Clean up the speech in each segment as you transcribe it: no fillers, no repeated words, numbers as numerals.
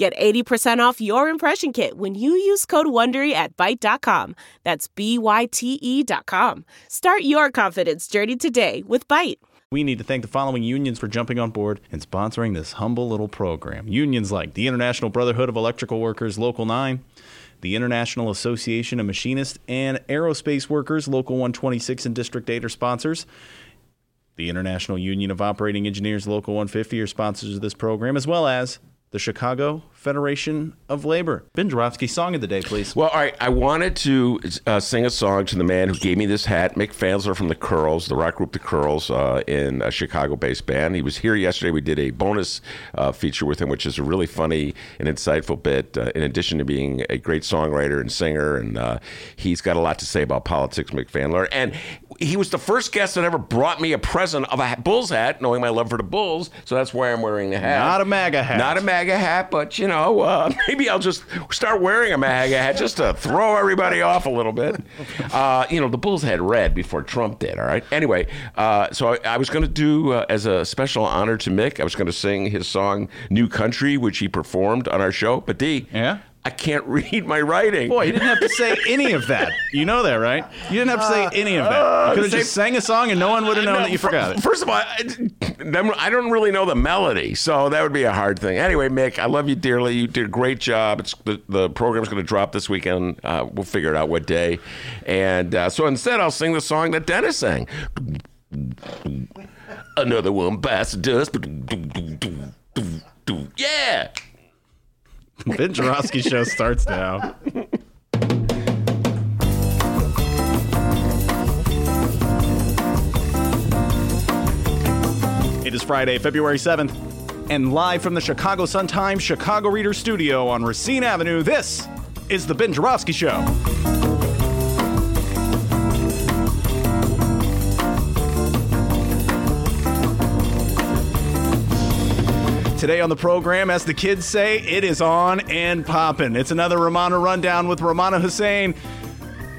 Get 80% off your impression kit when you use code WONDERY at Byte.com. That's BYTE.com. Start your confidence journey today with Byte. We need to thank the following unions for jumping on board and sponsoring this humble little program. Unions like the International Brotherhood of Electrical Workers, Local 9, the International Association of Machinists and Aerospace Workers, Local 126 and District 8 are sponsors. The International Union of Operating Engineers, Local 150 are sponsors of this program, as well as the Chicago Federation of Labor. Ben Joravsky, song of the day, please. Well, all right, I wanted to sing a song to the man who gave me this hat, Mick Fanzler from The Curls, the rock group The Curls, in a Chicago-based band. He was here yesterday. We did a bonus feature with him, which is a really funny and insightful bit, in addition to being a great songwriter and singer. And he's got a lot to say about politics, Mick Fanzler. And he was the first guest that ever brought me a present of a Bulls hat, knowing my love for the Bulls, so that's why I'm wearing the hat. Not a MAGA hat. Not a MAGA hat, but, you know, maybe I'll just start wearing a MAGA hat just to throw everybody off a little bit. You know, the Bulls had red before Trump did, all right? Anyway, so I was going to do, as a special honor to Mick, I was going to sing his song, New Country, which he performed on our show. But D, yeah? I can't read my writing. Boy, you didn't have to say any of that. You know that, right? You didn't have to say any of that. You could have just sang a song and no one would have known that you forgot it. First of all, I don't really know the melody, so that would be a hard thing. Anyway, Mick, I love you dearly. You did a great job. It's, the program's going to drop this weekend. We'll figure it out what day. And so instead, I'll sing the song that Dennis sang. Another one bites the dust. Yeah! Ben Joravsky show starts now. It is Friday, February 7th, and live from the Chicago Sun-Times Chicago Reader studio on Racine Avenue, this is the Ben Joravsky Show. Today on the program, as the kids say, it is on and poppin'. It's another Rummana Rundown with Rummana Hussain.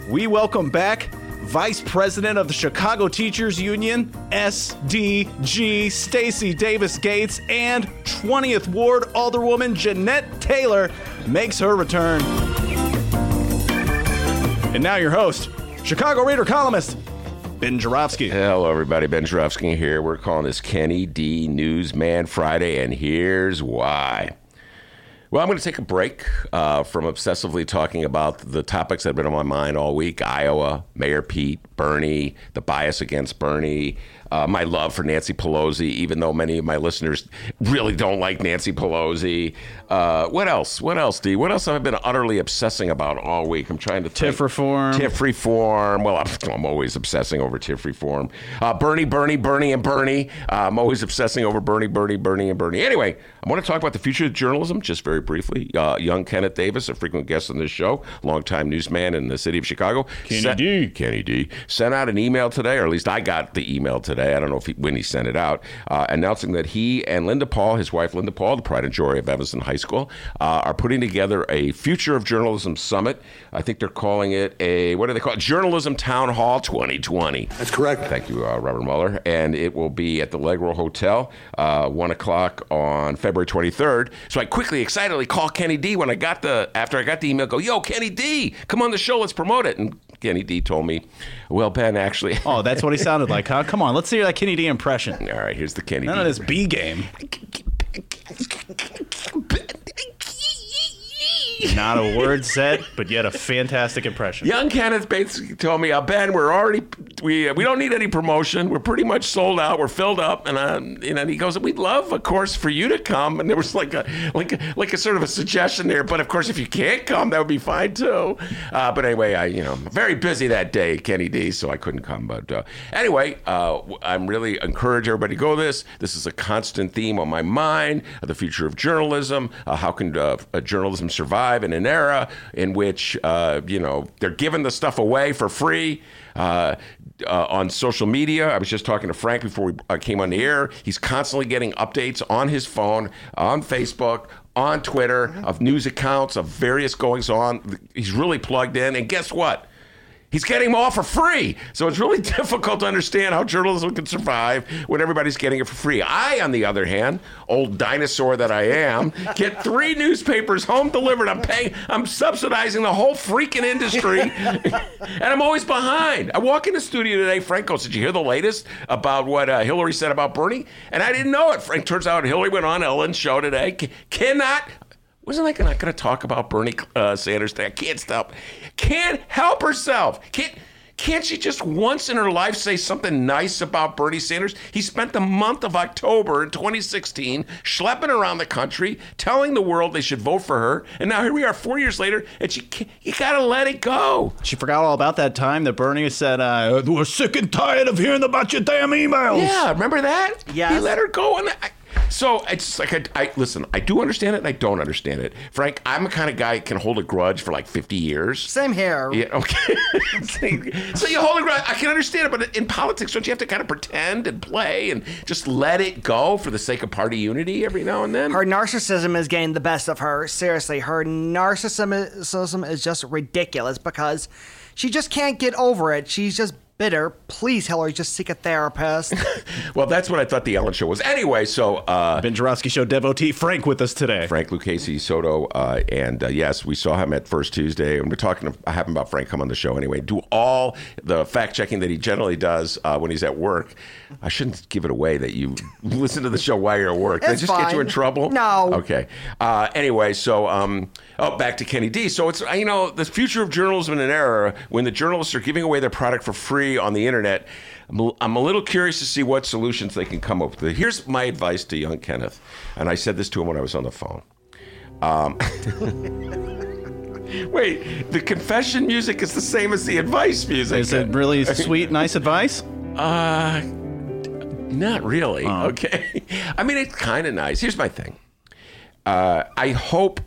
We welcome back Vice President of the Chicago Teachers Union, SDG, Stacey Davis Gates, and 20th Ward Alderwoman Jeanette Taylor makes her return. And now your host, Chicago Reader columnist, Ben Joravsky. Hello, everybody. Ben Joravsky here. We're calling this Kenny D Newsman Friday, and here's why. Well, I'm going to take a break from obsessively talking about the topics that have been on my mind all week. Iowa, Mayor Pete, Bernie, the bias against Bernie, my love for Nancy Pelosi, even though many of my listeners really don't like Nancy Pelosi. What else, D? What else have I been utterly obsessing about all week? I'm trying to think. TIF reform. TIF reform. Well, I'm always obsessing over TIF reform. Bernie. I'm always obsessing over Bernie. Anyway, I want to talk about the future of journalism, just very briefly. Young Kenneth Davis, a frequent guest on this show, longtime newsman in the city of Chicago. Kenny D. Sent out an email today, or at least I got the email today. I don't know if when he sent it out, announcing that he and Linda Paul, his wife Linda Paul, the pride and joy of Evanston High School, are putting together a Future of Journalism Summit. I think they're calling it Journalism Town Hall 2020. That's correct. Thank you, Robert Mueller. And it will be at the Legro Hotel, 1 o'clock on February 23rd. So I quickly, excitedly called Kenny D after I got the email, go, yo, Kenny D, come on the show, let's promote it. And Kenny D told me, well, Ben, actually. Oh, that's what he sounded like, huh? Come on, let's hear that Kenny D impression. All right, here's the Kenny D. None of this B game. Not a word said, but yet a fantastic impression. Young Kenneth Bates told me, Ben, we don't need any promotion. We're pretty much sold out. We're filled up. And he goes, we'd love, of course, for you to come. And there was like a sort of a suggestion there. But of course, if you can't come, that would be fine too. But anyway, I'm very busy that day, Kenny D, so I couldn't come. But anyway, I'm really encourage everybody to go to this. This is a constant theme on my mind, the future of journalism. How can journalism survive? live in an era in which, they're giving the stuff away for free on social media. I was just talking to Frank before we came on the air. He's constantly getting updates on his phone, on Facebook, on Twitter, of news accounts, of various goings on. He's really plugged in. And guess what? He's getting them all for free. So it's really difficult to understand how journalism can survive when everybody's getting it for free. I, on the other hand, old dinosaur that I am, get 3 newspapers home delivered. I'm subsidizing the whole freaking industry, and I'm always behind. I walk in the studio today, Frank goes, did you hear the latest about what Hillary said about Bernie? And I didn't know it. Frank, turns out Hillary went on Ellen's show today. Wasn't I not going to talk about Bernie Sanders today? I can't stop. Can't help herself. Can't she just once in her life say something nice about Bernie Sanders? He spent the month of October in 2016 schlepping around the country, telling the world they should vote for her. And now here we are 4 years later, and you got to let it go. She forgot all about that time that Bernie said, we're sick and tired of hearing about your damn emails. Yeah, remember that? Yeah. He let her go. And so it's like, listen, I do understand it and I don't understand it. Frank, I'm the kind of guy who can hold a grudge for like 50 years. Same here. Yeah, okay. So you hold a grudge. I can understand it, but in politics, don't you have to kind of pretend and play and just let it go for the sake of party unity every now and then? Her narcissism is getting the best of her. Seriously, her narcissism is just ridiculous because she just can't get over it. She's just bitter. Please, Hillary, just seek a therapist. Well, that's what I thought the Ellen Show was. Anyway, so... Ben Joravsky Show devotee Frank with us today. Frank Lucchesi Soto. Yes, we saw him at First Tuesday. And we're talking to him about Frank come on the show anyway. Do all the fact-checking that he generally does when he's at work. I shouldn't give it away that you listen to the show while you're at work. Did I just get you in trouble? No. Okay. Anyway, so... back to Kenny D. So it's, the future of journalism in an era when the journalists are giving away their product for free on the internet. I'm a little curious to see what solutions they can come up with. Here's my advice to young Kenneth. And I said this to him when I was on the phone. Wait, the confession music is the same as the advice music. Is it really sweet, nice advice? Not really. Oh. Okay. I mean, it's kind of nice. Here's my thing. I hope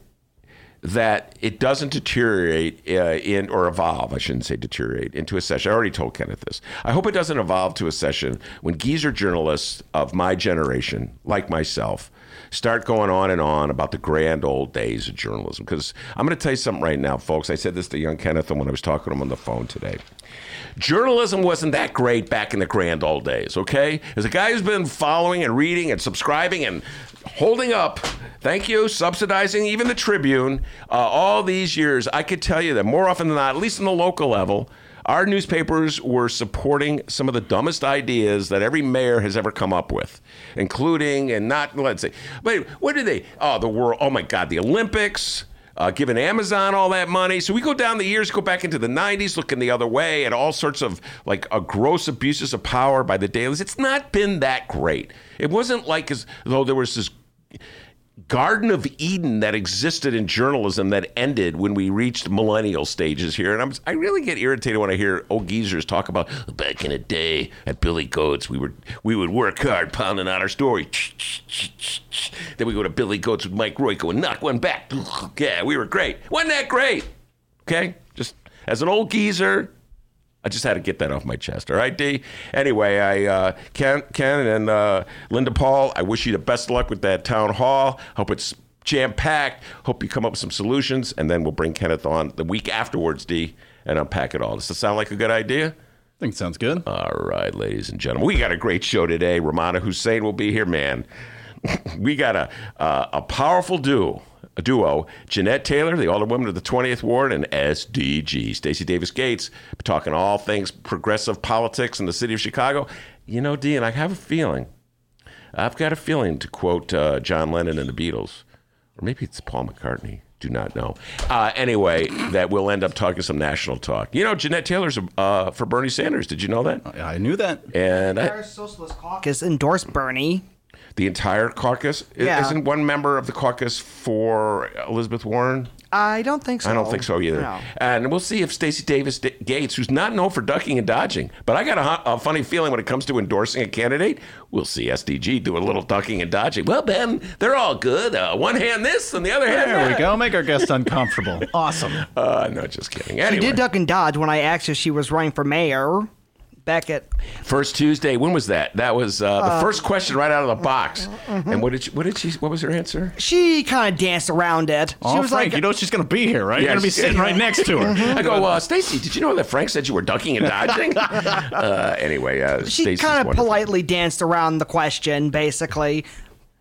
that it doesn't deteriorate or evolve, I shouldn't say deteriorate, into a session. I already told Kenneth this. I hope it doesn't evolve to a session when geezer journalists of my generation, like myself, start going on about the grand old days of journalism. Because I'm going to tell you something right now, folks. I said this to young Kenneth when I was talking to him on the phone today. Journalism wasn't that great back in the grand old days, okay? As a guy who's been following and reading and subscribing and holding up, thank you, subsidizing even the Tribune, all these years, I could tell you that more often than not, at least in the local level, our newspapers were supporting some of the dumbest ideas that every mayor has ever come up with, including, and not, let's say, but what did they? Oh, the world, oh my God, the Olympics. Giving Amazon all that money. So we go down the years, go back into the 90s, looking the other way at all sorts of gross abuses of power by the dailies. It's not been that great. It wasn't like as though there was this Garden of Eden that existed in journalism that ended when we reached millennial stages here. And I really get irritated when I hear old geezers talk about back in the day at Billy Goats, we would work hard pounding out our story. Then we go to Billy Goats with Mike Royko and knock one back. Yeah, we were great. Wasn't that great? Okay? Just as an old geezer, I just had to get that off my chest, all right, D? Anyway, Ken and Linda Paul, I wish you the best luck with that town hall. Hope it's jam-packed. Hope you come up with some solutions, and then we'll bring Kenneth on the week afterwards, D, and unpack it all. Does that sound like a good idea? I think it sounds good. All right, ladies and gentlemen. We got a great show today. Rummana Hussain will be here, man. We got a powerful duo, Jeanette Taylor, the alderwoman of the 20th Ward, and SDG, Stacey Davis Gates, talking all things progressive politics in the city of Chicago. You know, Dean, I've got a feeling, to quote John Lennon and the Beatles, or maybe it's Paul McCartney, do not know. Anyway, that we'll end up talking some national talk. You know, Jeanette Taylor's for Bernie Sanders. Did you know that? I knew that. And the entire Socialist Caucus endorsed Bernie. The entire caucus? Yeah. Isn't one member of the caucus for Elizabeth Warren? I don't think so. I don't think so either. No. And we'll see if Stacey Davis Gates, who's not known for ducking and dodging, but I got a funny feeling when it comes to endorsing a candidate, we'll see SDG do a little ducking and dodging. Well, Ben, they're all good. One hand this and the other hand that. There we go. Make our guest uncomfortable. Awesome. No, just kidding. Anyway. She did duck and dodge when I asked if she was running for mayor. Back at First Tuesday, when was that? That was the first question right out of the box. Mm-hmm. And what was her answer? She kind of danced around it. Oh, she was Frank, like, you know she's going to be here, right? Yes. You're going to be sitting right next to her. Mm-hmm. I go, Stacey, did you know that Frank said you were ducking and dodging? Anyway, she kind of politely danced around the question, basically.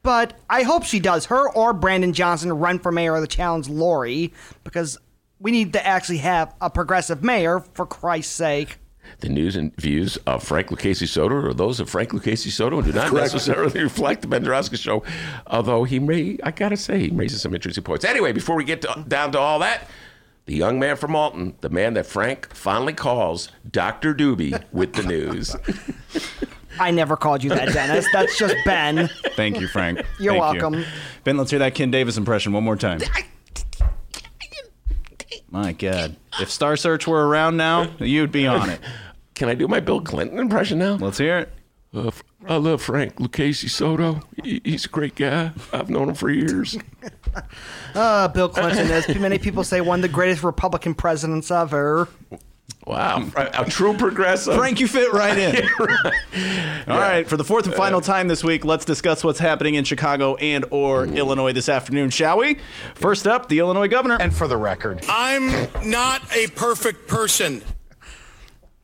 But I hope she does. Her or Brandon Johnson run for mayor of the challenge, Lori, because we need to actually have a progressive mayor, for Christ's sake. The news and views of Frank Lucchesi Soto are those of Frank Lucchesi Soto and do not necessarily reflect the Ben Joravsky Show, although he raises some interesting points. Anyway, before we get down to all that, the young man from Alton, the man that Frank fondly calls Dr. Doobie with the news. I never called you that, Dennis. That's just Ben. Thank you, Frank. You're welcome. You. Ben, let's hear that Ken Davis impression one more time. My God. If Star Search were around now, you'd be on it. Can I do my Bill Clinton impression now? Let's hear it. I love Frank Lucchesi Soto. He's a great guy. I've known him for years. Bill Clinton, as many people say, one of the greatest Republican presidents ever. Wow. A true progressive. Frank, you fit right in. All right. For the fourth and final time this week, let's discuss what's happening in Chicago and or Illinois this afternoon, shall we? First up, the Illinois governor. And for the record, I'm not a perfect person.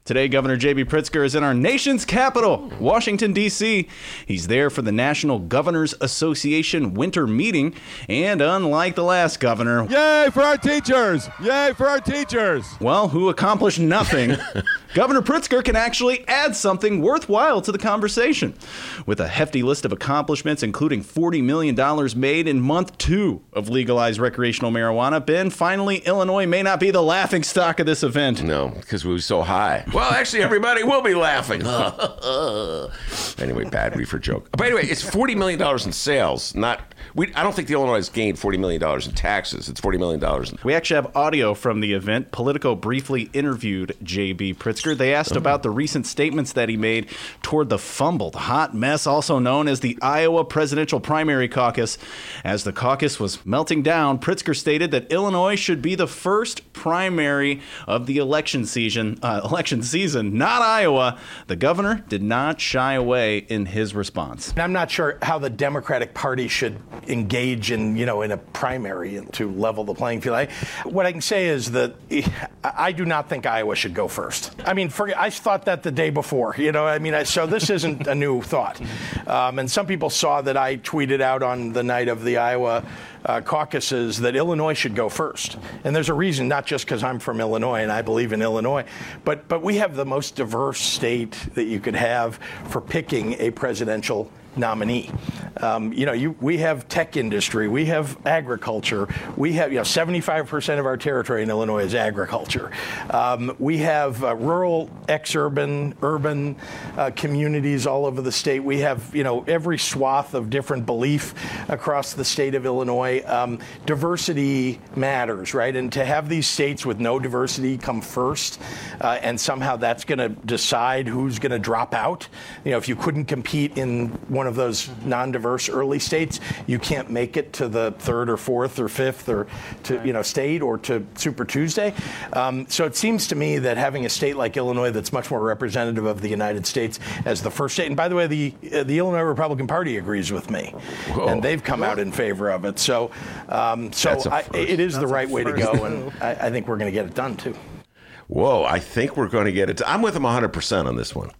Today, Governor J.B. Pritzker is in our nation's capital, Washington, D.C. He's there for the National Governors Association winter meeting. And unlike the last governor... Yay for our teachers! Yay for our teachers! Well, who accomplished nothing, Governor Pritzker can actually add something worthwhile to the conversation. With a hefty list of accomplishments, including $40 million made in month 2 of legalized recreational marijuana, Ben, finally, Illinois may not be the laughingstock of this event. No, because we were so high. Well, actually, everybody will be laughing. Anyway, bad reefer joke. But anyway, it's $40 million in sales. I don't think the Illinois has gained $40 million in taxes. It's $40 million. We actually have audio from the event. Politico briefly interviewed J.B. Pritzker. They asked about the recent statements that he made toward the fumbled hot mess, also known as the Iowa presidential primary caucus. As the caucus was melting down, Pritzker stated that Illinois should be the first primary of the election season, not Iowa. The governor did not shy away in his response. I'm not sure how the Democratic Party should engage in a primary to level the playing field. What I can say is that I do not think Iowa should go first. I thought that the day before. So this isn't a new thought. And some people saw that I tweeted out on the night of the Iowa caucuses that Illinois should go first. And there's a reason, not just because I'm from Illinois and I believe in Illinois, but we have the most diverse state that you could have for picking a presidential nominee. We have tech industry, we have agriculture, we have 75% of our territory in Illinois is agriculture. We have rural, ex-urban, urban communities all over the state. We have every swath of different belief across the state of Illinois. Diversity matters, right? And to have these states with no diversity come first, and somehow that's going to decide who's going to drop out. If you couldn't compete in one of those non-diverse early states, you can't make it to the third or fourth or fifth or to state or to Super Tuesday. So it seems to me that having a state like Illinois that's much more representative of the United States as the first state, and by the way, the Illinois Republican Party agrees with me. Whoa. And they've come out in favor of it. So it is the right way to go, and I think we're going to get it done too. Whoa, I think we're going to get it. I'm with them 100% on this one.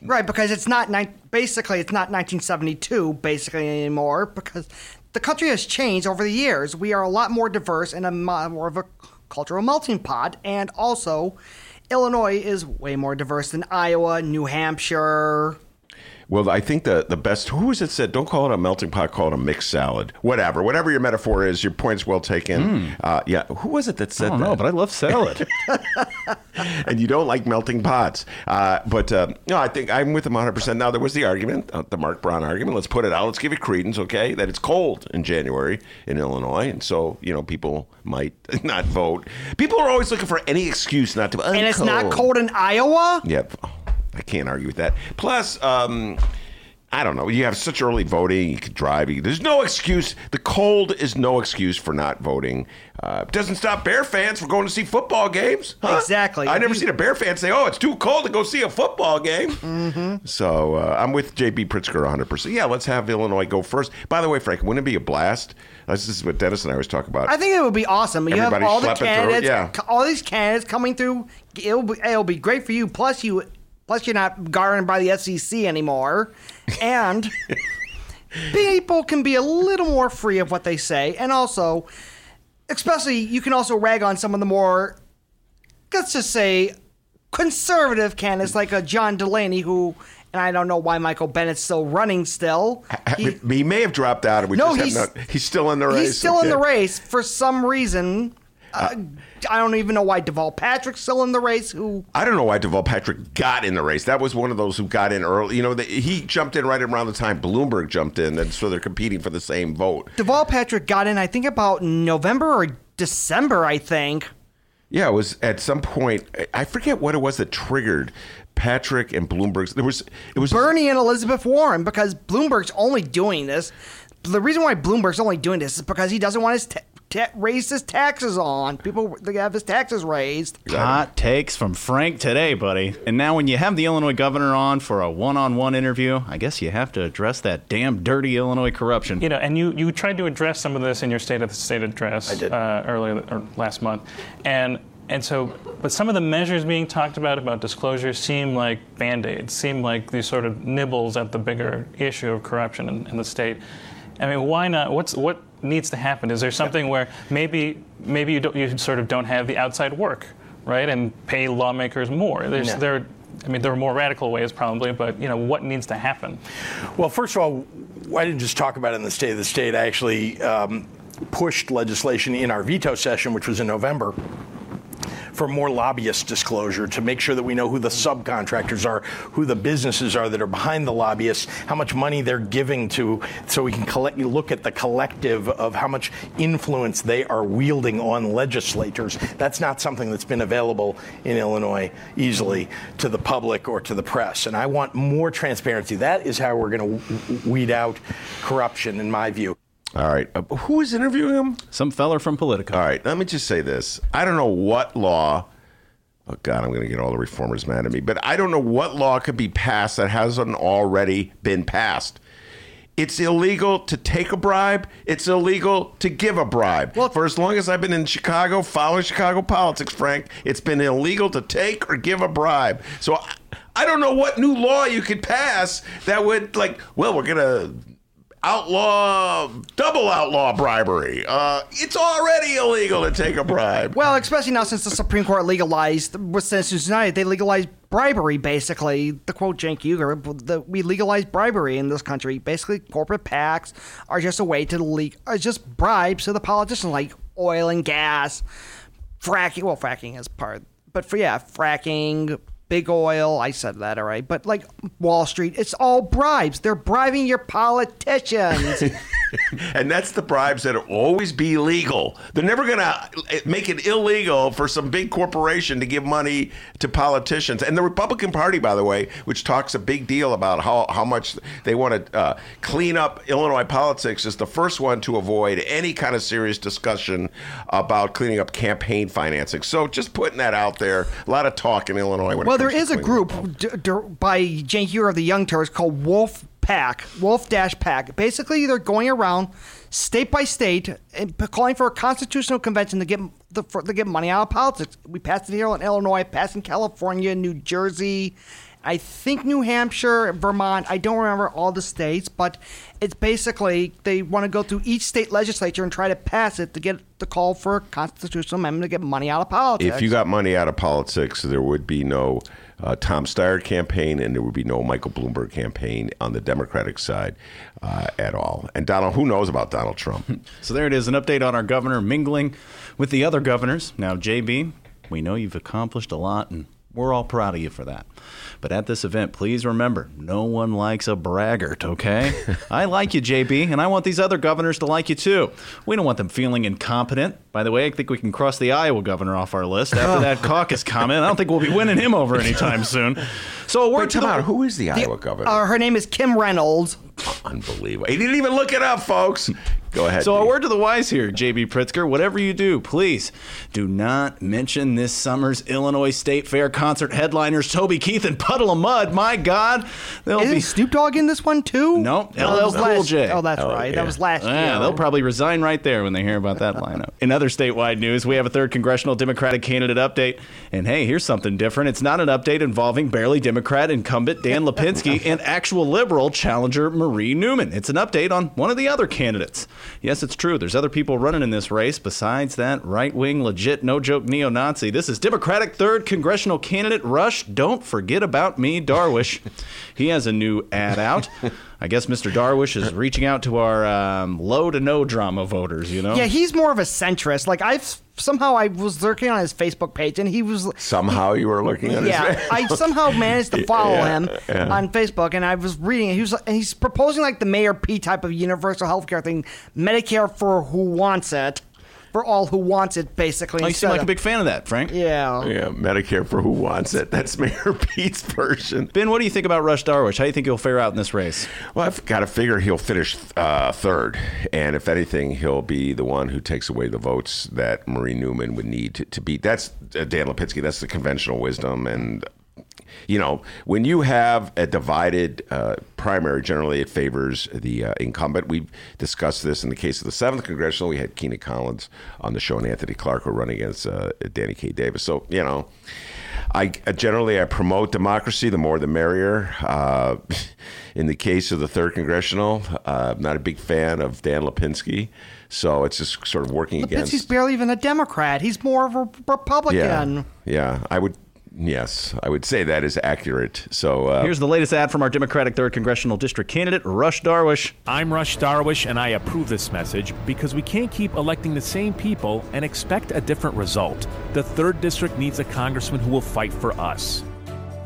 Right, because it's not 1972 basically anymore, because the country has changed over the years. We are a lot more diverse and more of a cultural melting pot, and also Illinois is way more diverse than Iowa, New Hampshire. Well, I think the best, who was it said, don't call it a melting pot, call it a mixed salad. Whatever. Whatever your metaphor is, your point's well taken. Yeah. Who was it that said that? I don't know, but I love salad. And you don't like melting pots. No, I think I'm with him 100%. Now, there was the argument, the Mark Braun argument. Let's put it out. Let's give it credence, okay, that it's cold in January in Illinois. And so, you know, people might not vote. People are always looking for any excuse not to vote. And it's cold. Not cold in Iowa? Yep. I can't argue with that. Plus, I don't know. You have such early voting. You could drive. There's no excuse. The cold is no excuse for not voting. It doesn't stop Bear fans from going to see football games. Huh? Exactly. I never seen a Bear fan say, oh, it's too cold to go see a football game. Mm-hmm. So I'm with J.B. Pritzker 100%. Yeah, let's have Illinois go first. By the way, Frank, wouldn't it be a blast? This is what Dennis and I always talk about. I think it would be awesome. You have all the candidates, all these candidates coming through. It'll be great for you. Plus, you're not guarded by the SEC anymore. And people can be a little more free of what they say. And also, especially, you can also rag on some of the more, let's just say, conservative candidates like a John Delaney who... And I don't know why Michael Bennett's still running still. He may have dropped out. And he's still in the race. He's still in the race for some reason. I don't even know why Deval Patrick's still in the race. I don't know why Deval Patrick got in the race. That was one of those who got in early. You know, he jumped in right around the time Bloomberg jumped in, and so they're competing for the same vote. Deval Patrick got in, I think, about November or December, I think. Yeah, it was at some point. I forget what it was that triggered Patrick and Bloomberg's. It was Bernie and Elizabeth Warren, because Bloomberg's only doing this. The reason why Bloomberg's only doing this is because he doesn't want his raise his taxes on. People, they have his taxes raised. Hot takes from Frank today, buddy. And now when you have the Illinois governor on for a one-on-one interview, I guess you have to address that damn dirty Illinois corruption. You know, and you tried to address some of this in your State address. I did. Earlier or last month. And so, but some of the measures being talked about disclosure seem like Band-Aids, seem like these sort of nibbles at the bigger issue of corruption in the state. I mean, why not? What needs to happen? Is there something where maybe you sort of don't have the outside work, right? And pay lawmakers more. There are more radical ways probably, but you know, what needs to happen? Well, first of all, I didn't just talk about it in the State of the State. I actually pushed legislation in our veto session, which was in November, for more lobbyist disclosure to make sure that we know who the subcontractors are, who the businesses are that are behind the lobbyists, how much money they're giving to, so we can look at the collective of how much influence they are wielding on legislators. That's not something that's been available in Illinois easily to the public or to the press. And I want more transparency. That is how we're going to weed out corruption, in my view. All right. Who is interviewing him? Some feller from Politico. All right. Let me just say this. I don't know what law. Oh, God, I'm going to get all the reformers mad at me. But I don't know what law could be passed that hasn't already been passed. It's illegal to take a bribe. It's illegal to give a bribe. Well, for as long as I've been in Chicago, following Chicago politics, Frank, it's been illegal to take or give a bribe. So I don't know what new law you could pass that would, like, well, we're going to... double outlaw bribery. It's already illegal to take a bribe. Well, especially now since the Supreme Court legalized, with Citizens United, they legalized bribery, basically. To quote Cenk Uygur, we legalized bribery in this country. Basically, corporate PACs are just a way to just bribes to the politicians, like oil and gas, fracking. Well, fracking is part, but fracking, big oil, I said that, all right. But like Wall Street, it's all bribes. They're bribing your politicians. And that's the bribes that'll always be legal. They're never going to make it illegal for some big corporation to give money to politicians. And the Republican Party, by the way, which talks a big deal about how much they want to clean up Illinois politics, is the first one to avoid any kind of serious discussion about cleaning up campaign financing. So just putting that out there, a lot of talk in Illinois when it comes to there is a group by Cenk Uygur of the Young Turks called Wolf Pack. Basically, they're going around state by state and calling for a constitutional convention to get money out of politics. We passed it here in Illinois, passed in California, New Jersey. I think New Hampshire, Vermont, I don't remember all the states, but it's basically they want to go through each state legislature and try to pass it to get the call for a constitutional amendment to get money out of politics. If you got money out of politics, there would be no Tom Steyer campaign and there would be no Michael Bloomberg campaign on the Democratic side at all. And Donald, who knows about Donald Trump? So there it is, an update on our governor mingling with the other governors. Now, JB, we know you've accomplished a lot and we're all proud of you for that. But at this event, please remember, no one likes a braggart, okay? I like you, JB, and I want these other governors to like you, too. We don't want them feeling incompetent. By the way, I think we can cross the Iowa governor off our list after that caucus comment. I don't think we'll be winning him over anytime soon. So a word to the... Who is the Iowa governor? Her name is Kim Reynolds. Unbelievable. He didn't even look it up, folks. Go ahead. So a word to the wise here, J.B. Pritzker. Whatever you do, please do not mention this summer's Illinois State Fair concert headliners Toby Keith and Puddle of Mud. My God. Isn't Snoop Dogg in this one, too? Nope. LL Cool J. Oh, that's right. That was last year. Yeah, they'll probably resign right there when they hear about that lineup. In other statewide news, we have a third congressional Democratic candidate update. And hey, here's something different. It's not an update involving barely Democrat incumbent Dan Lipinski and actual liberal challenger Marie Newman. It's an update on one of the other candidates. Yes, it's true. There's other people running in this race besides that right-wing, legit, no-joke neo-Nazi. This is Democratic third congressional candidate Rush. Don't forget about me, Darwish. He has a new ad out. I guess Mr. Darwish is reaching out to our low to no drama voters, you know? Yeah, he's more of a centrist. Like, somehow I was lurking on his Facebook page, and he was... Somehow you were lurking on his Facebook page? I somehow managed to follow him on Facebook, and I was reading it. He's proposing, like, the Mayor Pete type of universal health care thing, Medicare for who wants it, for all who wants it, basically. Oh, you seem like a big fan of that, Frank. Yeah. Yeah, Medicare for who wants it. That's Mayor Pete's version. Ben, what do you think about Rush Darwish? How do you think he'll fare out in this race? Well, I've got to figure he'll finish third. And if anything, he'll be the one who takes away the votes that Marie Newman would need to beat. That's Dan Lipinski. That's the conventional wisdom. And, you know, when you have a divided primary, generally it favors the incumbent. We've discussed this in the case of the 7th Congressional. We had Kena Collins on the show and Anthony Clark who run against Danny K. Davis. So, you know, I generally promote democracy. The more the merrier. In the case of the 3rd Congressional, I'm not a big fan of Dan Lipinski. So it's just sort of working against. Lipinski's barely even a Democrat. He's more of a Republican. Yeah, Yes, I would say that is accurate. So here's the latest ad from our Democratic 3rd Congressional District candidate, Rush Darwish. I'm Rush Darwish, and I approve this message because we can't keep electing the same people and expect a different result. The 3rd District needs a congressman who will fight for us.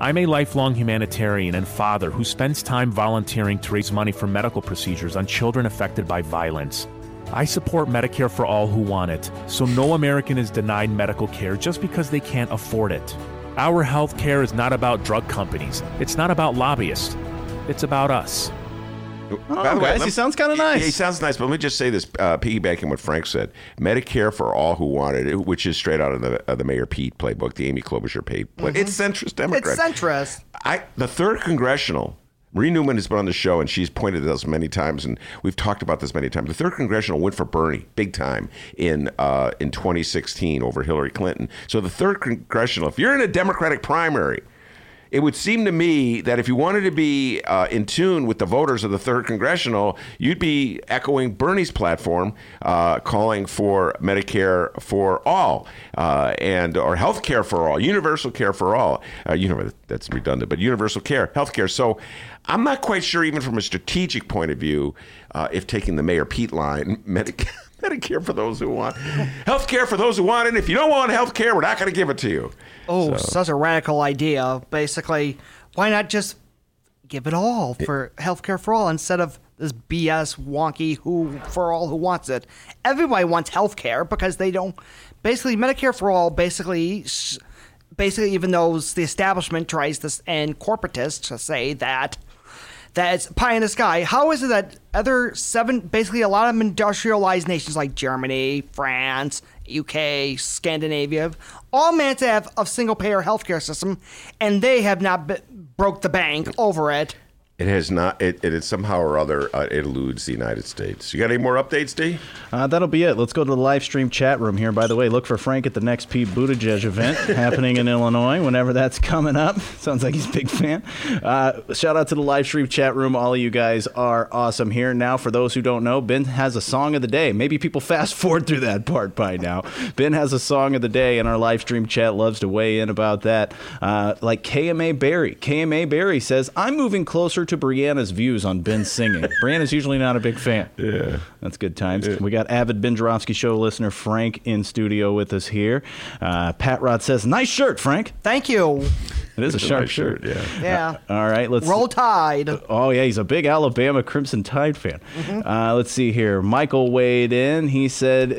I'm a lifelong humanitarian and father who spends time volunteering to raise money for medical procedures on children affected by violence. I support Medicare for all who want it, so no American is denied medical care just because they can't afford it. Our health care is not about drug companies. It's not about lobbyists. It's about us. By the way, guys, he sounds kind of nice. Yeah, he sounds nice, but let me just say this, piggybacking what Frank said. Medicare for all who wanted it, which is straight out of the Mayor Pete playbook, the Amy Klobuchar playbook. Mm-hmm. It's centrist Democrat. It's centrist. The 3rd Congressional, Marie Newman has been on the show, and she's pointed at us many times, and we've talked about this many times. The 3rd Congressional went for Bernie big time in 2016 over Hillary Clinton. So the 3rd Congressional, if you're in a Democratic primary, it would seem to me that if you wanted to be in tune with the voters of the 3rd Congressional, you'd be echoing Bernie's platform, calling for Medicare for all, or health care for all, universal care for all. That's redundant, but universal care, health care. So I'm not quite sure, even from a strategic point of view, if taking the Mayor Pete line, Medicare for those who want, health care for those who want it. If you don't want health care, we're not going to give it to you. Oh, such a radical idea. Basically, why not just give it all for health care for all instead of this BS wonky who for all who wants it? Everybody wants health care because they don't. Basically, Medicare for all basically, even though the establishment tries this and corporatists to say that it's pie in the sky. How is it that other a lot of industrialized nations like Germany, France, UK, Scandinavia, all managed to have a single-payer healthcare system, and they have not broke the bank over it? It has not. It is somehow or other it eludes the United States. You got any more updates, D? That'll be it. Let's go to the live stream chat room here. By the way, look for Frank at the next Pete Buttigieg event happening in Illinois whenever that's coming up. Sounds like he's a big fan. Shout out to the live stream chat room. All of you guys are awesome here. Now, for those who don't know, Ben has a song of the day. Maybe people fast forward through that part by now. Ben has a song of the day, and our live stream chat loves to weigh in about that. Like KMA Barry. KMA Barry says, I'm moving closer to Brianna's views on Ben singing. Brianna's usually not a big fan. Yeah. That's good times. Yeah. We got avid Ben Joravsky Show listener Frank in studio with us here. Pat Rod says, nice shirt, Frank. Thank you. It is a sharp shirt. Yeah. All right. Let's roll Tide. Oh, yeah. He's a big Alabama Crimson Tide fan. Mm-hmm. Let's see here. Michael weighed in. He said,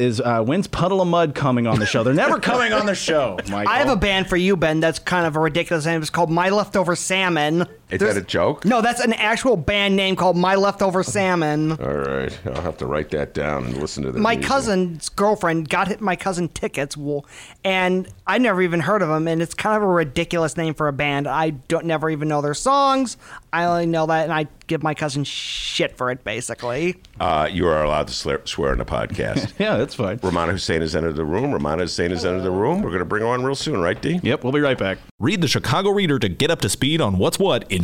when's Puddle of Mud coming on the show? They're never coming on the show, Michael. I have a band for you, Ben, that's kind of a ridiculous name. It's called My Leftover Salmon. Is that a joke? No, that's an actual band name called My Leftover Salmon. All right. I'll have to write that down and listen to that. My cousin's girlfriend got my cousin tickets, and I never even heard of them, and it's kind of a ridiculous name for a band. I don't never even know their songs. I only know that, and I give my cousin shit for it, basically. You are allowed to swear on the podcast. Yeah, that's fine. Rummana Hussain has entered the room. We're going to bring her on real soon, right, D? Yep, we'll be right back. Read the Chicago Reader to get up to speed on what's what in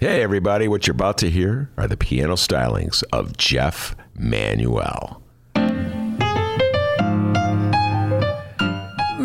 Hey, everybody. What you're about to hear are the piano stylings of Jeff Manuel.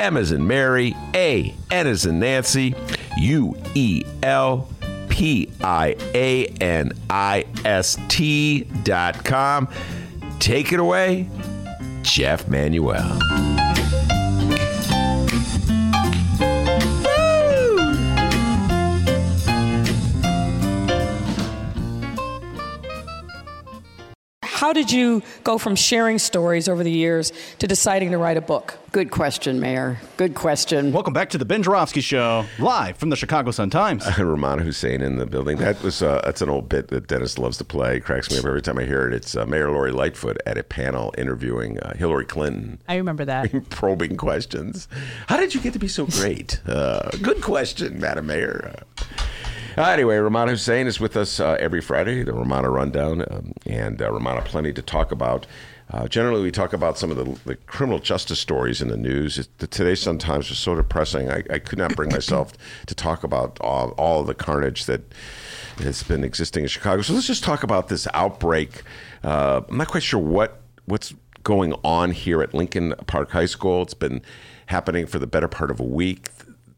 M as in Mary, A, N as in Nancy, U-E-L-P-I-A-N-I-S-T.com. Take it away, Jeff Manuel. How did you go from sharing stories over the years to deciding to write a book? Good question, Mayor. Good question. Welcome back to the Ben Joravsky Show, live from the Chicago Sun-Times. Rummana Hussain in the building. That's an old bit that Dennis loves to play. Cracks me up every time I hear it. It's Mayor Lori Lightfoot at a panel interviewing Hillary Clinton. I remember that. Probing questions. How did you get to be so great? Good question, Madam Mayor. Anyway, Rummana Hussain is with us every Friday, the Rummana Rundown, and Rummana, plenty to talk about. Generally, we talk about some of the criminal justice stories in the news. Today's Sun-Times was so depressing, I could not bring myself to talk about all the carnage that has been existing in Chicago. So let's just talk about this outbreak. I'm not quite sure what's going on here at Lincoln Park High School. It's been happening for the better part of a week.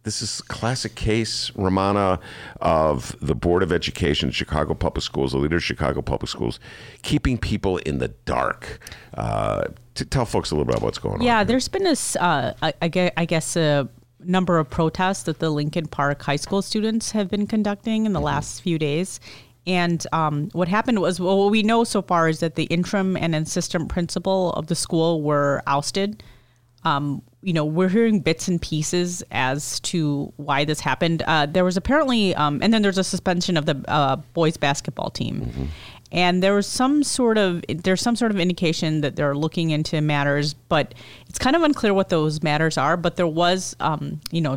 This is a classic case, Rummana, of the Board of Education, Chicago Public Schools, the leader of Chicago Public Schools, keeping people in the dark. To tell folks a little bit about what's going on. Yeah, there's been a number of protests that the Lincoln Park High School students have been conducting in the last few days. And what happened was, what we know so far is that the interim and assistant principal of the school were ousted. We're hearing bits and pieces as to why this happened. There was apparently, and then there's a suspension of the boys basketball team. Mm-hmm. And there's some sort of indication that they're looking into matters, but it's kind of unclear what those matters are. But there was,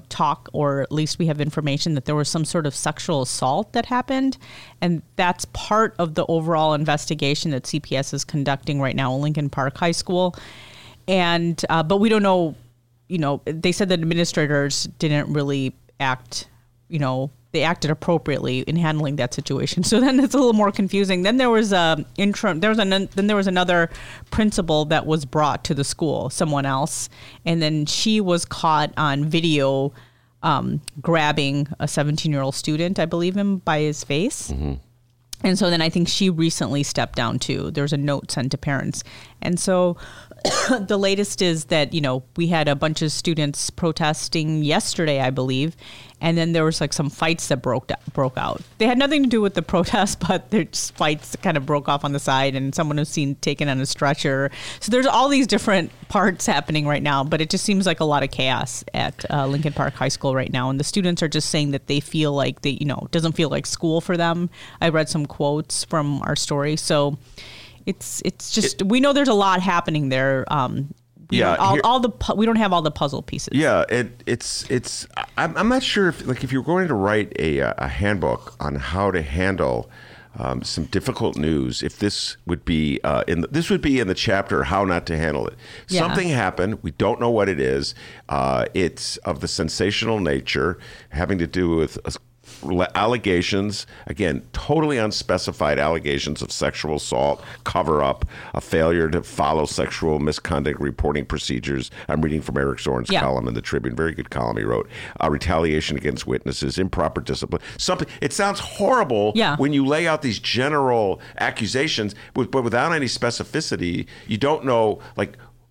talk, or at least we have information that there was some sort of sexual assault that happened. And that's part of the overall investigation that CPS is conducting right now at Lincoln Park High School. And but we don't know, they said that administrators didn't really act, they acted appropriately in handling that situation. So then it's a little more confusing. Then there was another principal that was brought to the school, someone else, and then she was caught on video grabbing a 17-year-old student, I believe him, by his face. Mm-hmm. And so then I think she recently stepped down too. There's a note sent to parents. And so the latest is that, we had a bunch of students protesting yesterday, I believe. And then there was some fights that broke out. They had nothing to do with the protest, but there's fights that kind of broke off on the side, and someone was seen taken on a stretcher. So there's all these different parts happening right now, but it just seems like a lot of chaos at Lincoln Park High School right now. And the students are just saying that they feel like they, it doesn't feel like school for them. I read some quotes from our story. So it's just, we know there's a lot happening there. We don't have all the puzzle pieces. Yeah, it's. I'm not sure if you're going to write a handbook on how to handle some difficult news, if this would be in the chapter how not to handle it. Yeah. Something happened. We don't know what it is. It's of the sensational nature, having to do with allegations, again, totally unspecified allegations of sexual assault, cover up, a failure to follow sexual misconduct reporting procedures. I'm reading from Eric Zorn's column in the Tribune, very good column he wrote. Retaliation against witnesses, improper discipline. Something. It sounds horrible when you lay out these general accusations, but without any specificity. You don't know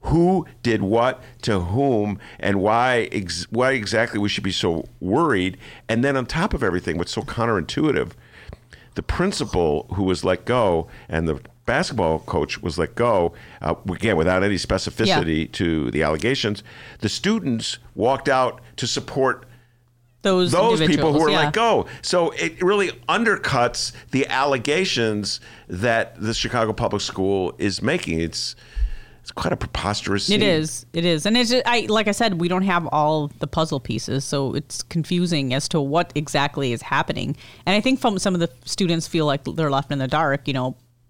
who did what to whom and why exactly we should be so worried. And then on top of everything, what's so counterintuitive, the principal who was let go and the basketball coach was let go, again, without any specificity to the allegations, the students walked out to support those people who were let go. So it really undercuts the allegations that the Chicago Public School is making. It's quite a preposterous scene. It is. And it's just, like I said, we don't have all the puzzle pieces, so it's confusing as to what exactly is happening. And I think from some of the students feel like they're left in the dark,